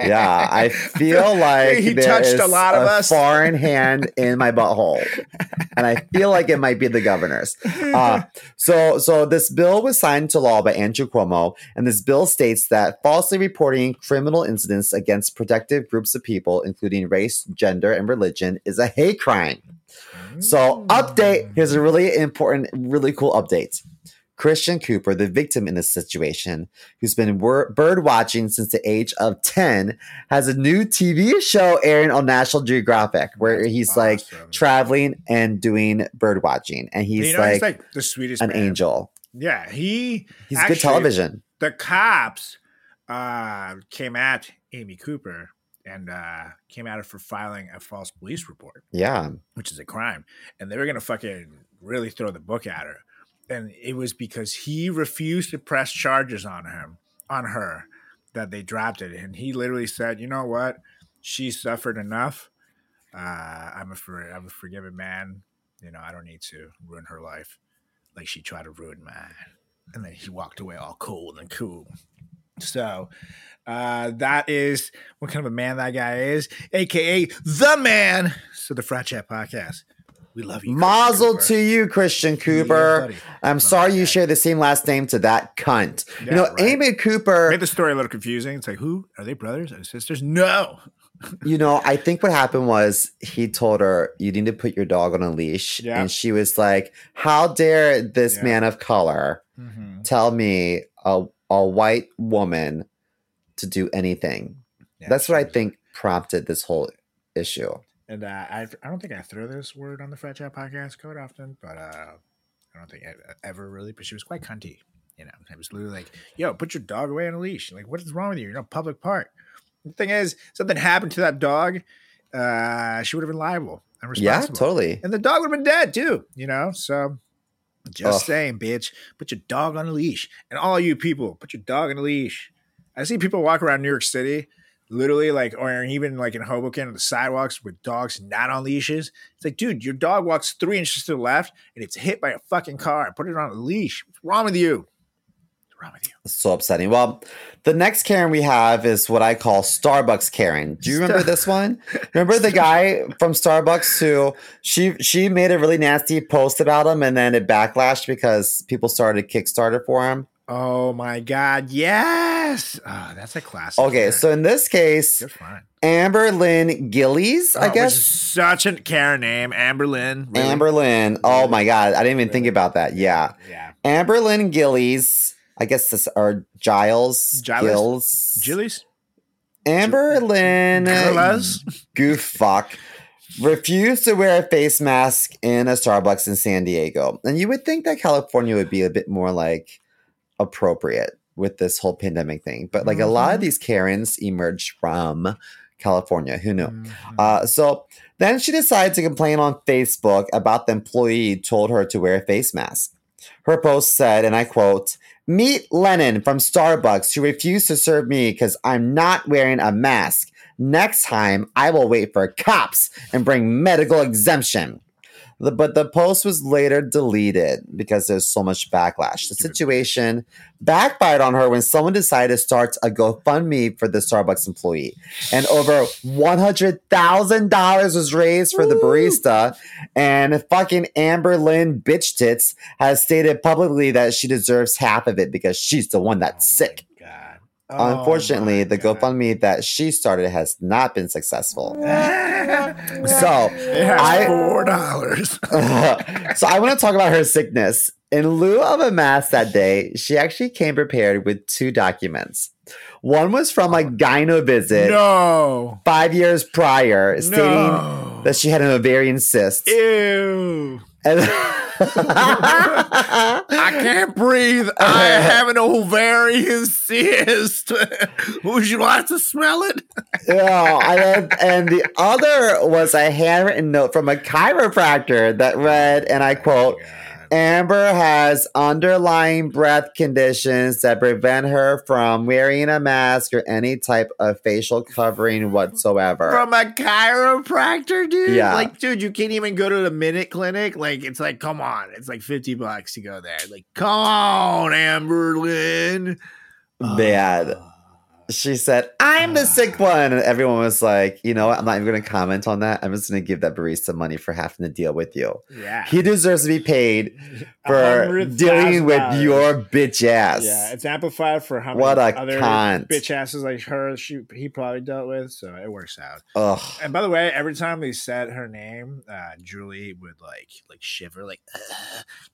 Yeah, I feel like he touched a lot of a us. Foreign hand in my butthole. And I feel like it might be the governor's. Uh, so, so this bill was signed into law by Andrew Cuomo, and this bill states that falsely reporting criminal incidents against protected groups of people, including race, gender, and religion, is a hate crime. So, update. Here's a really important, really cool update. Christian Cooper, the victim in this situation, who's been wor- bird watching since the age of ten, has a new T V show airing on National Geographic where That's he's awesome. like traveling and doing bird watching, and he's, you know, like, he's like the sweetest an man. angel. Yeah, he he's actually, good television. The cops uh, came at Amy Cooper. And uh, came at her for filing a false police report. Yeah. Which is a crime. And they were going to fucking really throw the book at her. And it was because he refused to press charges on him, on her, that they dropped it. And he literally said, you know what? She suffered enough. Uh, I'm, a for- I'm a forgiving man. You know, I don't need to ruin her life like she tried to ruin mine. And then he walked away all cool and cool. So uh, that is what kind of a man that guy is, a k a the man. So the Frat Chat Podcast. We love you. Mazel to you, Christian Cooper. Yeah, I'm love sorry you guy. share the same last name to that cunt. Yeah, you know, right. Amy Cooper. Made the story a little confusing. It's like, who? Are they brothers and sisters? No. You know, I think what happened was he told her, you need to put your dog on a leash. Yeah. And she was like, how dare this yeah. man of color mm-hmm. tell me a a white woman to do anything. Yeah, That's what I think prompted this whole issue. And uh, I I don't think I throw this word on the Frat Chat Podcast quite often, but uh, I don't think I ever really, but she was quite cunty. You know, I was literally like, yo, put your dog away on a leash. Like, what is wrong with you? You're in a public park. The thing is, something happened to that dog. Uh, she would have been liable and responsible. Yeah, totally. And the dog would have been dead too, you know? So... Just Ugh. saying, bitch, put your dog on a leash. And all you people, put your dog on a leash. I see people walk around New York City, literally like, or even like in Hoboken on the sidewalks with dogs not on leashes. It's like, dude, your dog walks three inches to the left and it's hit by a fucking car. Put it on a leash. What's wrong with you? What's wrong with you? It's so upsetting. Well, the next Karen we have is what I call Starbucks Karen. Do you remember this one? Remember the guy from Starbucks who she she made a really nasty post about him, and then it backlashed because people started Kickstarter for him? Oh my God, yes! Oh, that's a classic. Okay, Karen. So in this case, Amber Lynn Gilles, oh, I guess. Which is such a Karen name, Amber Lynn. Really? Amber Lynn. Oh my God, I didn't even really? think about that. Yeah. Yeah. Amber Lynn Gilles. I guess this are Giles, Giles, Gilles, Amber G- Lynn, goof fuck, refused to wear a face mask in a Starbucks in San Diego. And you would think that California would be a bit more like appropriate with this whole pandemic thing. But like mm-hmm. a lot of these Karens emerged from California. Who knew? Mm-hmm. Uh, so then she decided to complain on Facebook about the employee who told her to wear a face mask. Her post said, and I quote, "Meet Lennon from Starbucks who refused to serve me because I'm not wearing a mask. Next time, I will wait for cops and bring medical exemption." The, but the post was later deleted because there's so much backlash. The situation backfired on her when someone decided to start a GoFundMe for the Starbucks employee. And over one hundred thousand dollars was raised for the barista. And fucking Amber Lynn Bitch Tits has stated publicly that she deserves half of it because she's the one that's oh sick. God. Oh Unfortunately, the God. GoFundMe that she started has not been successful. So it has I, four dollars. uh, so I want to talk about her sickness. In lieu of a mask that day, she actually came prepared with two documents. One was from a gyno visit no. five years prior, stating no. that she had an ovarian cyst. Ew. And I can't breathe. I have an ovarian cyst. Would you like to smell it? Yeah, I love, and the other was a handwritten note from a chiropractor that read, and I quote, oh Amber has underlying breath conditions that prevent her from wearing a mask or any type of facial covering whatsoever. From a chiropractor, dude? Yeah. Like, dude, you can't even go to the Minute Clinic. Like, it's like, come on. It's like fifty bucks to go there. Like, come on, Amber Lynn. Bad. Uh, she said, I'm the sick one. And everyone was like, you know what? I'm not even going to comment on that. I'm just going to give that barista money for having to deal with you. Yeah. He deserves to be paid for dealing with dollars. Your bitch ass. Yeah. It's amplified for how what many other cunt. Bitch asses like her she, he probably dealt with. So it works out. Ugh. And by the way, every time they said her name, uh, Julie would like like shiver like uh,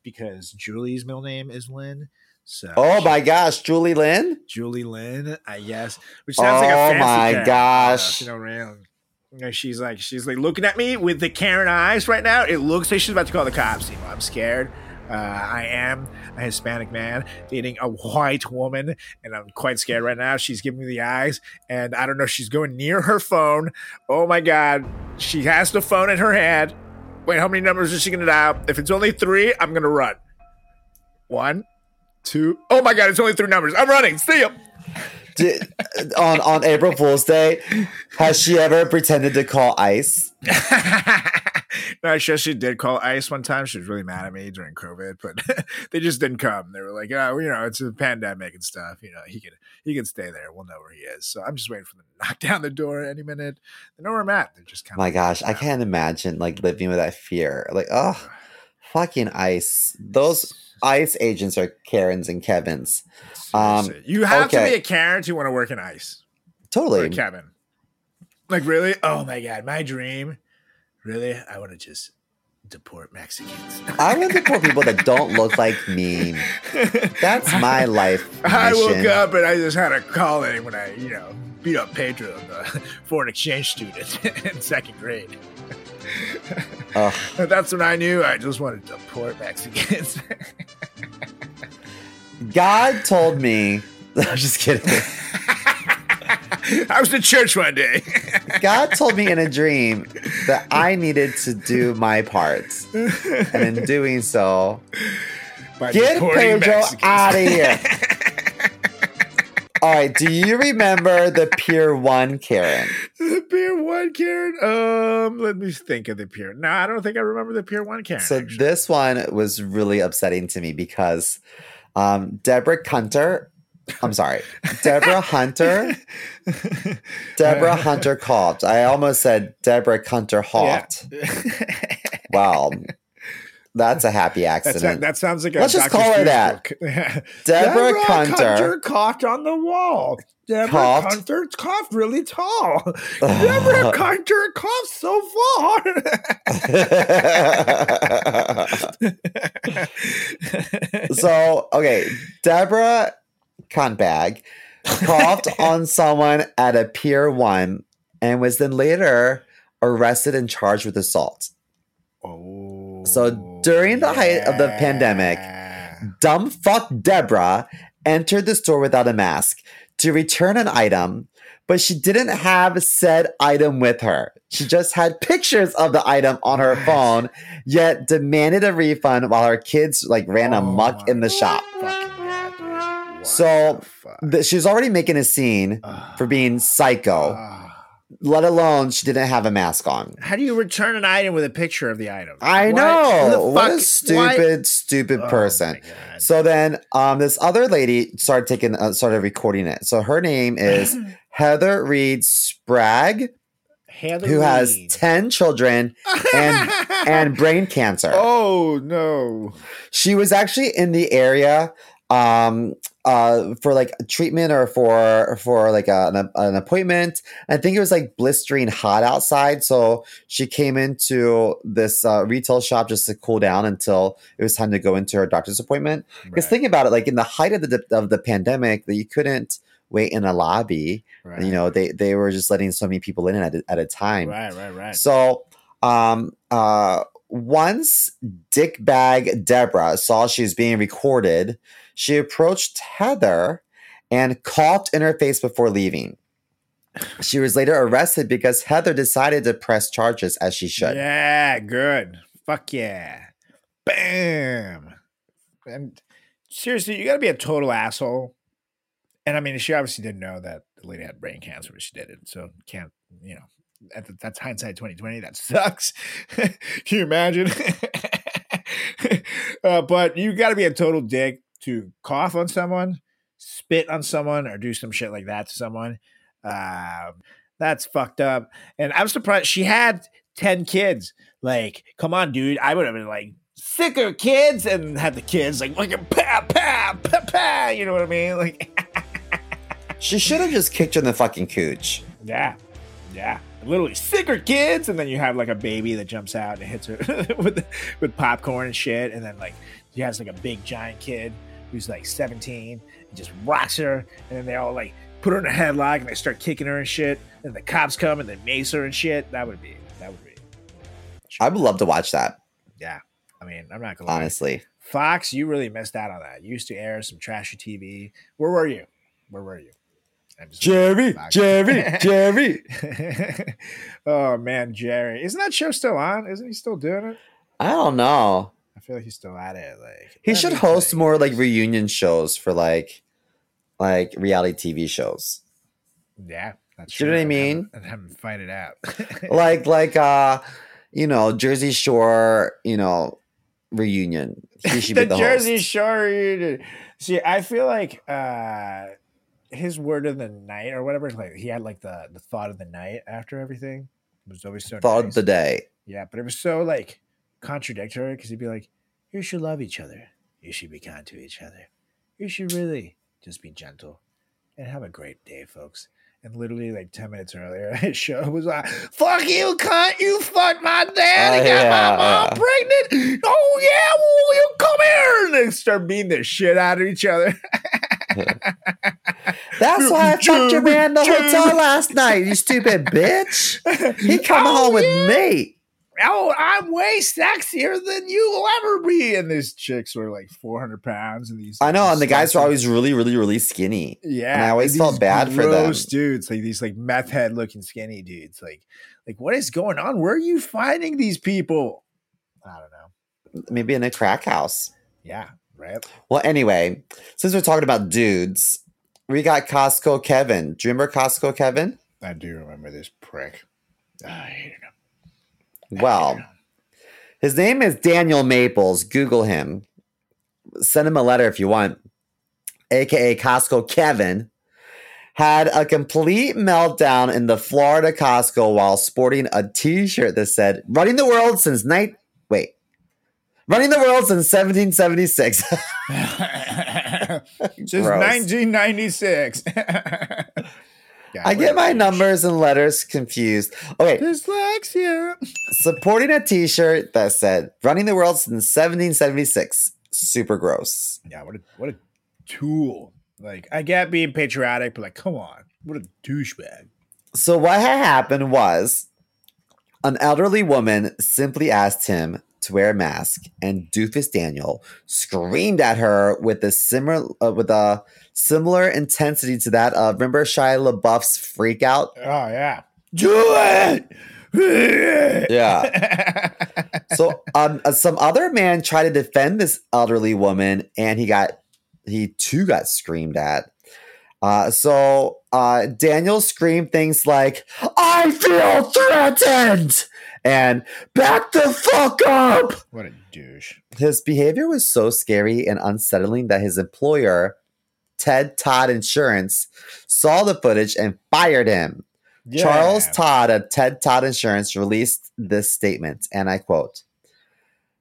because Julie's middle name is Lynn. So oh she, my gosh, Julie Lynn? Julie Lynn, I guess. Which sounds oh like a fancy my Karen. Gosh. You know, around. You know, she's like she's like looking at me with the Karen eyes right now. It looks like she's about to call the cops. You know, I'm scared. Uh, I am a Hispanic man dating a white woman, and I'm quite scared right now. She's giving me the eyes, and I don't know. She's going near her phone. Oh my god. She has the phone in her hand. Wait, how many numbers is she gonna dial? If it's only three, I'm gonna run. One. Two. Oh my god, it's only three numbers. I'm running. See ya. Did, on on April Fool's Day, has she ever pretended to call ICE? No, sure she did call ICE one time. She was really mad at me during COVID, but they just didn't come. They were like, oh, you know, it's a pandemic and stuff. You know, he could he could stay there. We'll know where he is. So I'm just waiting for them to knock down the door any minute. They know where I'm at. They're just kind my of. My gosh, I can't imagine like living with that fear. Like, oh, fucking ICE. Those. ICE agents are Karens and Kevins. Um, you have okay. to be a Karen to want to work in ICE. Totally. Or a Kevin. Like, really? Oh, my God. My dream. Really? I want to just deport Mexicans. I want to deport people that don't look like me. That's my life mission. I woke up and I just had a calling when I, you know, beat up Pedro, the foreign exchange student in second grade. Oh. That's when I knew I just wanted to deport Mexicans. God told me. I'm just kidding. I was in church one day. God told me in a dream that I needed to do my part. And in doing so, By get Pedro Mexicans. Out of here. All right, do you remember the Pier One Karen? The Pier One Karen? Um, let me think of the Pier. No, I don't think I remember the Pier One Karen. So actually. This one was really upsetting to me because um, Deborah Hunter, I'm sorry, Deborah Hunter, Deborah Hunter called. I almost said Deborah Hunter halt. Yeah. Wow. That's a happy accident. That's a, that sounds like a let's just Doctor call her that. Deborah, Deborah Hunter coughed on the wall. Deborah Hunter coughed really tall. Deborah Hunter coughed so far. So okay, Deborah Cuntbag coughed on someone at a Pier One and was then later arrested and charged with assault. Oh. So. During the yeah. height of the pandemic, dumb fuck Deborah entered the store without a mask to return an item, but she didn't have said item with her. She just had pictures of the item on her phone, yet demanded a refund while her kids like ran oh amok in the shop. God, so th- she's already making a scene uh, for being psycho. Uh, Let alone she didn't have a mask on. How do you return an item with a picture of the item? I what? know. What a stupid, what? stupid person. Oh so then um, this other lady started taking, uh, started recording it. So her name is Heather Reed Sprague, Heather who Reed. has ten children and and brain cancer. Oh, no. She was actually in the area Um, uh, for like treatment or for for like a, an, an appointment. I think it was like blistering hot outside, so she came into this uh, retail shop just to cool down until it was time to go into her doctor's appointment. Because right. think about it, like in the height of the of the pandemic, that you couldn't wait in a lobby. Right. You know, they they were just letting so many people in at a, at a time. Right, right, right. So, um, uh, once dickbag Deborah saw she was being recorded, she approached Heather and coughed in her face before leaving. She was later arrested because Heather decided to press charges as she should. Yeah, good. Fuck yeah. bam. And seriously, you got to be a total asshole. And I mean, she obviously didn't know that the lady had brain cancer, but she did it. So can't, you know, that's hindsight twenty twenty. That sucks. Can you imagine? uh, but you got to be a total dick to cough on someone, spit on someone, or do some shit like that to someone. Uh, that's fucked up. And I'm surprised she had ten kids. Like, come on, dude. I would have been like, sicker kids, and had the kids like, like pa, pa, pa, pa. You know what I mean? Like, she should have just kicked in the fucking cooch. Yeah. Yeah. Literally sicker kids. And then you have like a baby that jumps out and hits her with with popcorn and shit. And then like she has like a big giant kid who's like seventeen and just rocks her. And then they all like put her in a headlock and they start kicking her and shit. And the cops come and they mace her and shit. That would be, that would be. Sure. I would love to watch that. Yeah. I mean, I'm not going to lie. Honestly. Fox, you really missed out on that. You used to air some trashy T V. Where were you? Where were you? Jerry, Jerry, Jerry. Oh, man, Jerry. Isn't that show still on? Isn't he still doing it? I don't know. I feel like he's still at it. Like he should host like, more like reunion shows for like like reality T V shows. Yeah. That's true. You know what I mean? And have him fight it out. like, like, uh, you know, Jersey Shore, you know, reunion. He should the, be the Jersey host. Shore reunion. See, I feel like... uh his word of the night or whatever, like he had like the, the thought of the night after everything. It was always so thought nice. Of the day. Yeah, but it was so like contradictory because he'd be like, you should love each other. You should be kind to each other. You should really just be gentle and have a great day, folks. And literally like ten minutes earlier, his show was like, fuck you, cunt. You fucked my dad. Uh, he got yeah, my mom yeah. pregnant. Oh, yeah. Well, you come here. And they start beating the shit out of each other. That's why I fucked your man in the hotel last night, you stupid bitch. He come oh, home with yeah. me. Oh, I'm way sexier than you will ever be. And these chicks were like four hundred pounds. And these, I know, and the guys were always really, really, really skinny. Yeah. And I always felt bad for them. Gross dudes, like these like meth head looking skinny dudes. Like, like what is going on? Where are you finding these people? I don't know. Maybe in a crack house. Yeah, right. Well, anyway, since we're talking about dudes... We got Costco Kevin. Do you remember Costco Kevin? I do remember this prick. I hated him. I well, hated him. His name is Daniel Maples. Google him. Send him a letter if you want. A K A Costco Kevin had a complete meltdown in the Florida Costco while sporting a T-shirt that said "Running the World since night." Wait, running the world since seventeen seventy-six. Just nineteen ninety-six. I get my numbers and letters confused. Okay. Dyslexia. Supporting a T-shirt that said "Running the World since seventeen seventy-six." Super gross. Yeah, what a what a tool. Like, I get being patriotic, but like, come on, what a douchebag. So what had happened was an elderly woman simply asked him to wear a mask, and Doofus Daniel screamed at her with a similar uh, with a similar intensity to that of, remember Shia LaBeouf's freak out? Oh yeah, do it! Yeah. So um, some other man tried to defend this elderly woman, and he got he too got screamed at. Uh, so uh, Daniel screamed things like, "I feel threatened," and "back the fuck up!" What a douche. His behavior was so scary and unsettling that his employer, Ted Todd Insurance, saw the footage and fired him. Yeah. Charles Todd of Ted Todd Insurance released this statement, and I quote,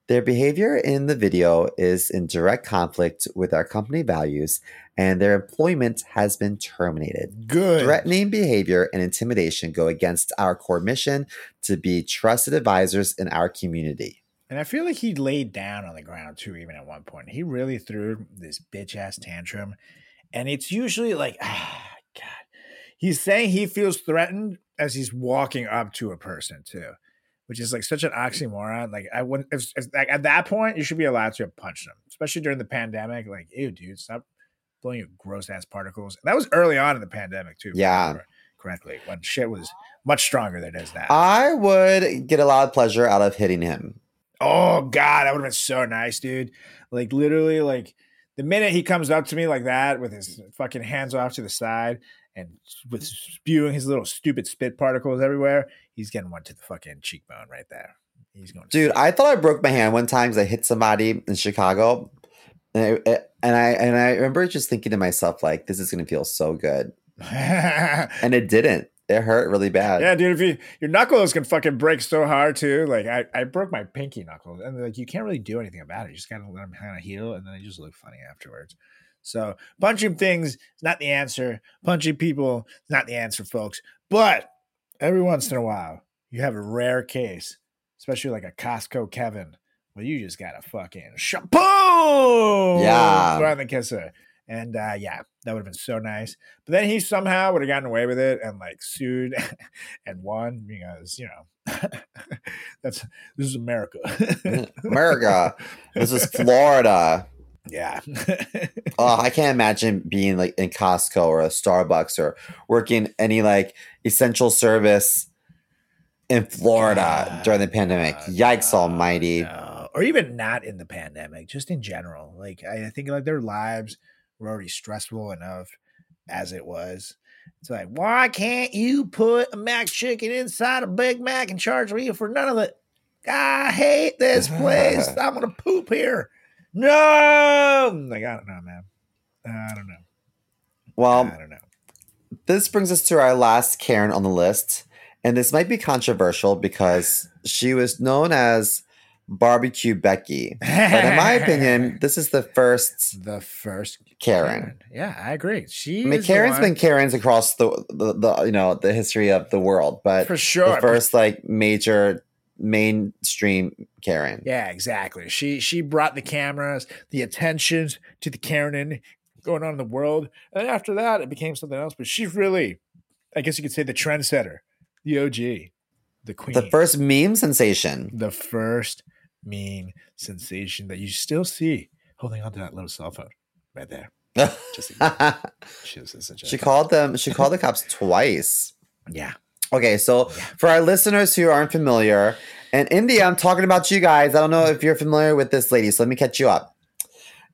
"Their behavior in the video is in direct conflict with our company values, and their employment has been terminated. Good. Threatening behavior and intimidation go against our core mission to be trusted advisors in our community." And I feel like he laid down on the ground, too, even at one point. He really threw this bitch-ass tantrum, and it's usually like, ah, God. He's saying he feels threatened as he's walking up to a person, too. Which is like such an oxymoron. Like, I wouldn't, if, if, like at that point, you should be allowed to have punched them, especially during the pandemic. Like, ew, dude, stop blowing your gross ass particles. And that was early on in the pandemic, too. Yeah. Correctly. When shit was much stronger than it is now. I would get a lot of pleasure out of hitting him. Oh God, that would have been so nice, dude. Like literally, like the minute he comes up to me like that with his fucking hands off to the side and with spewing his little stupid spit particles everywhere, he's getting one to the fucking cheekbone right there. He's going to dude, I thought I broke my hand one time because I hit somebody in Chicago. And I, and I and I remember just thinking to myself, like, this is going to feel so good. And it didn't. It hurt really bad. Yeah, dude. If you, your knuckles can fucking break so hard too. Like I, I broke my pinky knuckles, and like you can't really do anything about it. You just gotta let them kind of heal, and then they just look funny afterwards. So punching things is not the answer. Punching people is not the answer, folks. But every once in a while, you have a rare case, especially like a Costco Kevin, where you just gotta fucking shampoo. Yeah, right on the kisser. And uh, yeah, that would have been so nice. But then he somehow would have gotten away with it and like sued and won because, you know, that's this is America. America. This is Florida. Yeah. Oh, I can't imagine being like in Costco or a Starbucks or working any like essential service in Florida God, during the pandemic. God, Yikes God, almighty. No. Or even not in the pandemic, just in general. Like I think like their lives were already stressful enough as it was. It's like, why can't you put a Mac chicken inside a Big Mac and charge me for none of it? I hate this place. I'm gonna poop here. No, like I don't know, man. I don't know. Well, I don't know. This brings us to our last Karen on the list, and this might be controversial because she was known as Barbecue Becky, but in my opinion, this is the first, the first Karen. Karen. Yeah, I agree. She, I mean, Karen's been Karens across the, the, the, you know, the history of the world, but for sure, the first like major mainstream Karen. Yeah, exactly. She she brought the cameras, the attentions to the Karen going on in the world, and after that, it became something else. But she's really, I guess you could say, the trendsetter, the O G, the queen, the first meme sensation, the first. Meme sensation that you still see holding on to that little cell phone right there. Just she was she called them. She called the cops twice. Yeah. Okay. So yeah. For our listeners who aren't familiar, and India, I'm talking about you guys. I don't know if you're familiar with this lady, so let me catch you up.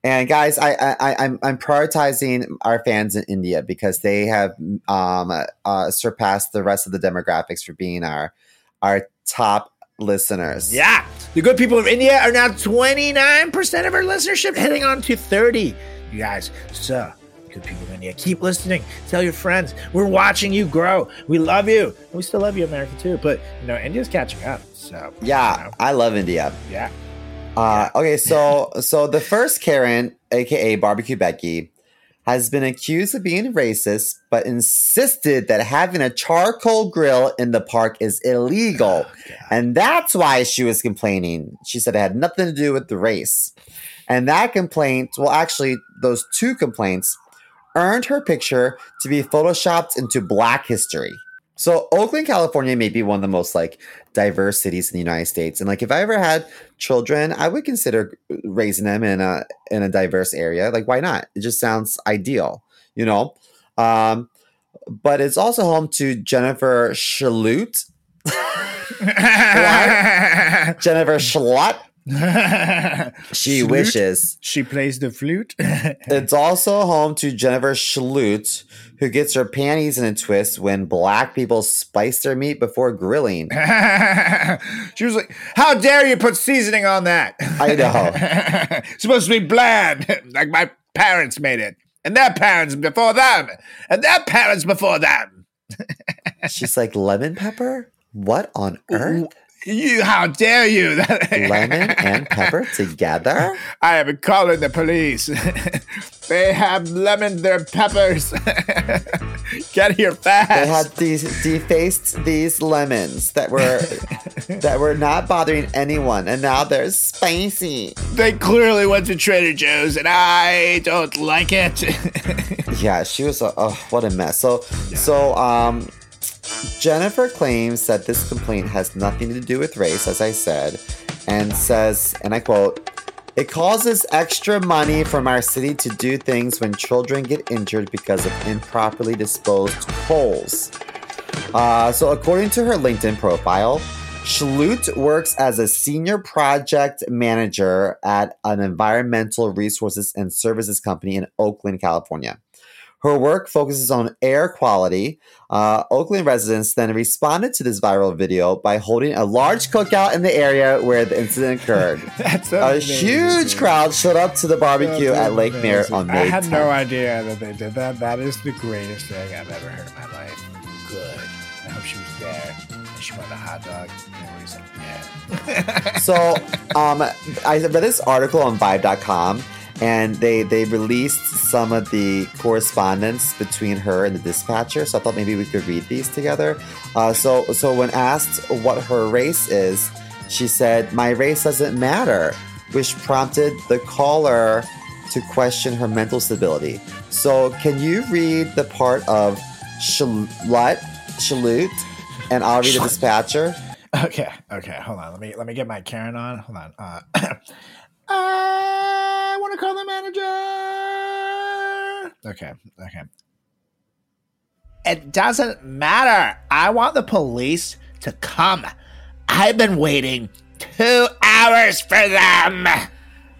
And guys, I, I I'm I'm prioritizing our fans in India because they have um uh, surpassed the rest of the demographics for being our our top. Listeners. Yeah. The good people of India are now twenty-nine percent of our listenership, heading on to thirty. You guys, so good people of India, keep listening. Tell your friends. We're watching you grow. We love you. And we still love you, America, too. But, you know, India's catching up. So, yeah, you know. I love India. Yeah. Uh, okay. So, so the first Karen, A K A Barbecue Becky, has been accused of being racist, but insisted that having a charcoal grill in the park is illegal. Oh, and that's why she was complaining. She said it had nothing to do with the race. And that complaint, well, actually, those two complaints earned her picture to be photoshopped into Black history. So Oakland, California may be one of the most like diverse cities in the United States. And like if I ever had children, I would consider raising them in a in a diverse area. Like why not? It just sounds ideal, you know? Um, but it's also home to Jennifer Schlute. Jennifer Schlott. She Schlute. Wishes. She plays the flute. It's also home to Jennifer Schlute, who gets her panties in a twist when Black people spice their meat before grilling. She was like, how dare you put seasoning on that? I know. It's supposed to be bland, like my parents made it. And their parents before them. And their parents before them. She's like, lemon pepper? What on earth? Ooh. You, how dare you? Lemon and pepper together? I am calling the police. They have lemoned their peppers. Get here fast. They had de- defaced these lemons that were that were not bothering anyone, and now they're spicy. They clearly went to Trader Joe's, and I don't like it. Yeah, she was a, oh, what a mess. So, so um. Jennifer claims that this complaint has nothing to do with race, as I said, and says, and I quote, it causes extra money from our city to do things when children get injured because of improperly disposed coals. Uh, so according to her LinkedIn profile, Schlut works as a senior project manager at an environmental resources and services company in Oakland, California. Her work focuses on air quality. Uh, Oakland residents then responded to this viral video by holding a large cookout in the area where the incident occurred. That's a amazing. Huge crowd showed up to the barbecue That's at Lake amazing. Mirror on May tenth. I had no idea that they did that. That is the greatest thing I've ever heard in my life. Good. I hope she was there. She wanted a hot dog. Yeah. So um, I read this article on Vibe dot com, and they, they released some of the correspondence between her and the dispatcher. So I thought maybe we could read these together. Uh, so, so when asked what her race is, she said, "My race doesn't matter," which prompted the caller to question her mental stability. So can you read the part of Shalut, Shalut? And I'll read the dispatcher. Okay, okay, hold on. Let me let me get my Karen on. Hold on. Uh, I want to call the manager. Okay, okay. It doesn't matter. I want the police to come. I've been waiting two hours for them.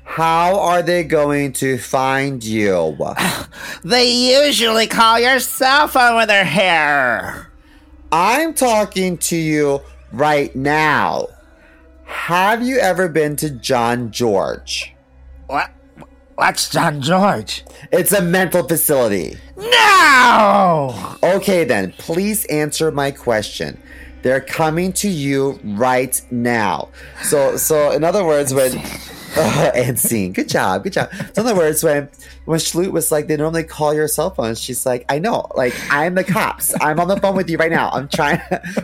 How are they going to find you? They usually call your cell phone when they're here. I'm talking to you right now. Have you ever been to John George? What? What's John George? It's a mental facility. No! Okay then, please answer my question. They're coming to you right now. So, so in other words, when... Uh, and scene. Good job. Good job. So in other words, when, when Schlut was like, they normally call your cell phone. She's like, I know. Like, I'm the cops. I'm on the phone with you right now. I'm trying.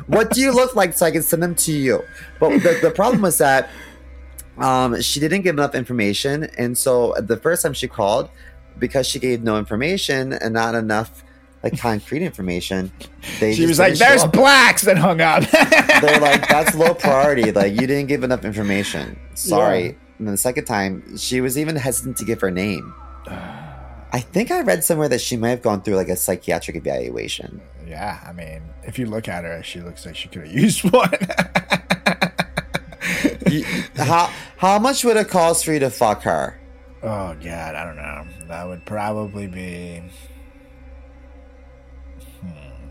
What do you look like so I can send them to you? But the, the problem was that um, she didn't give enough information. And so the first time she called, because she gave no information and not enough like concrete information, they she was like, there's blacks, and hung up. They're like, that's low priority. Like, you didn't give enough information. Sorry. Yeah. And then the second time, she was even hesitant to give her name. I think I read somewhere that she might have gone through like a psychiatric evaluation. Yeah, I mean, if you look at her, she looks like she could have used one. you, how how much would it cost for you to fuck her? Oh, God, I don't know. That would probably be... Hmm.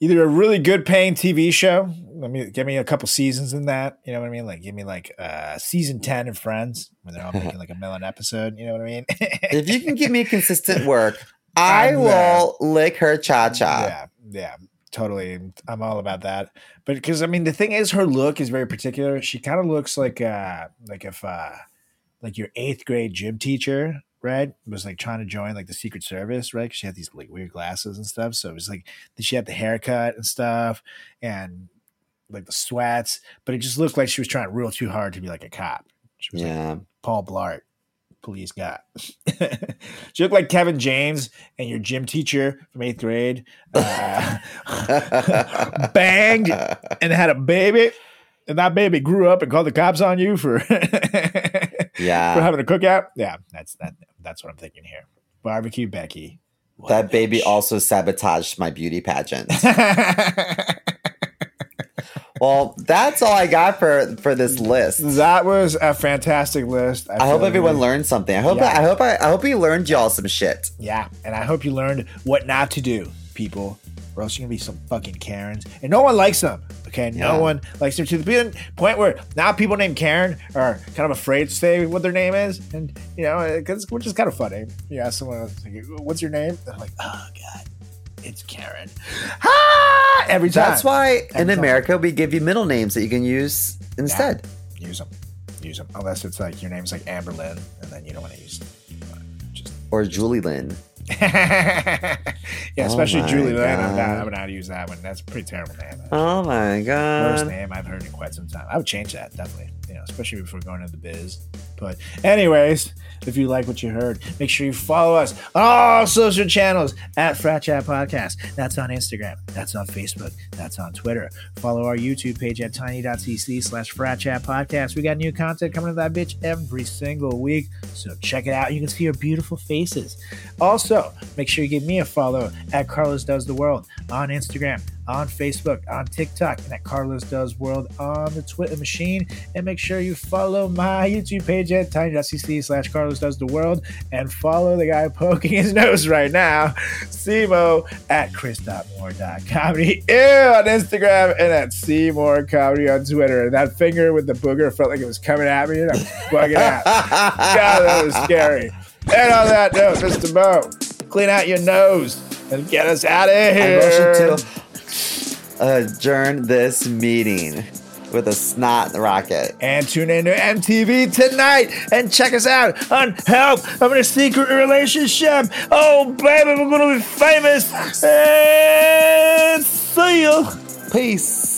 Either a really good paying T V show... Let me give me a couple seasons in that. You know what I mean? Like, give me like uh, season ten of Friends, where they're all making like a million episode. You know what I mean? If you can give me consistent work, I I'm, will uh, lick her cha cha. Yeah, yeah, totally. I'm all about that. But because I mean, the thing is, her look is very particular. She kind of looks like uh, like if uh, like your eighth grade gym teacher, right, was like trying to join like the Secret Service, right? Because she had these like weird glasses and stuff. So it was like she had the haircut and stuff, and like the sweats, but it just looked like she was trying real too hard to be like a cop. She was yeah. like Paul Blart, police cop. She looked like Kevin James and your gym teacher from eighth grade, uh, banged and had a baby, and that baby grew up and called the cops on you for yeah for having a cookout. Yeah, that's that. That's what I'm thinking here. Barbecue Becky. What that baby bitch. Also sabotaged my beauty pageant. Well, that's all I got for, for this list. That was a fantastic list. I, I hope everyone really, learned something. I hope yeah. I, I hope I, I hope you learned y'all some shit. Yeah, and I hope you learned what not to do, people. Or else you're gonna be some fucking Karens, and no one likes them. Okay, no yeah. one likes them to the point where now people named Karen are kind of afraid to say what their name is, and you know, because which is kind of funny. You ask someone else, like, "What's your name?" They're like, "Oh God, it's Karen." Ah! Every time. That's why Every in time. America we give you middle names that you can use instead. Yeah. Use them. Use them. Unless it's like your name's like Amber Lynn, and then you don't want to use just or Julie Lynn. yeah, especially oh Julie Lynn. I'm not, I would not use that one. That's a pretty terrible name. Actually. Oh my God. Worst name I've heard in quite some time. I would change that, definitely. You know, especially before going into the biz. But anyways, if you like what you heard, make sure you follow us on all social channels at Frat Chat Podcast. That's on Instagram. That's on Facebook. That's on Twitter. Follow our YouTube page at tiny.cc slash Frat Chat Podcast. We got new content coming to that bitch every single week. So check it out. You can see our beautiful faces. Also, make sure you give me a follow at Carlos Does the World on Instagram. on Facebook, on TikTok, and at Carlos Does World on the Twitter machine. And make sure you follow my YouTube page at tiny.cc slash Carlos Does the World, and follow the guy poking his nose right now, Simo, at chris dot moore dot comedy, ew, on Instagram, and at Seymour Comedy on Twitter. And that finger with the booger felt like it was coming at me, and I was bugging out. God, that was scary. And on that note, Mister Mo, clean out your nose and get us out of here. I motion to adjourn this meeting with a snot rocket. And tune in to M T V tonight and check us out on Help, I'm in a Secret Relationship. Oh, baby, we're going to be famous. And see you. Peace.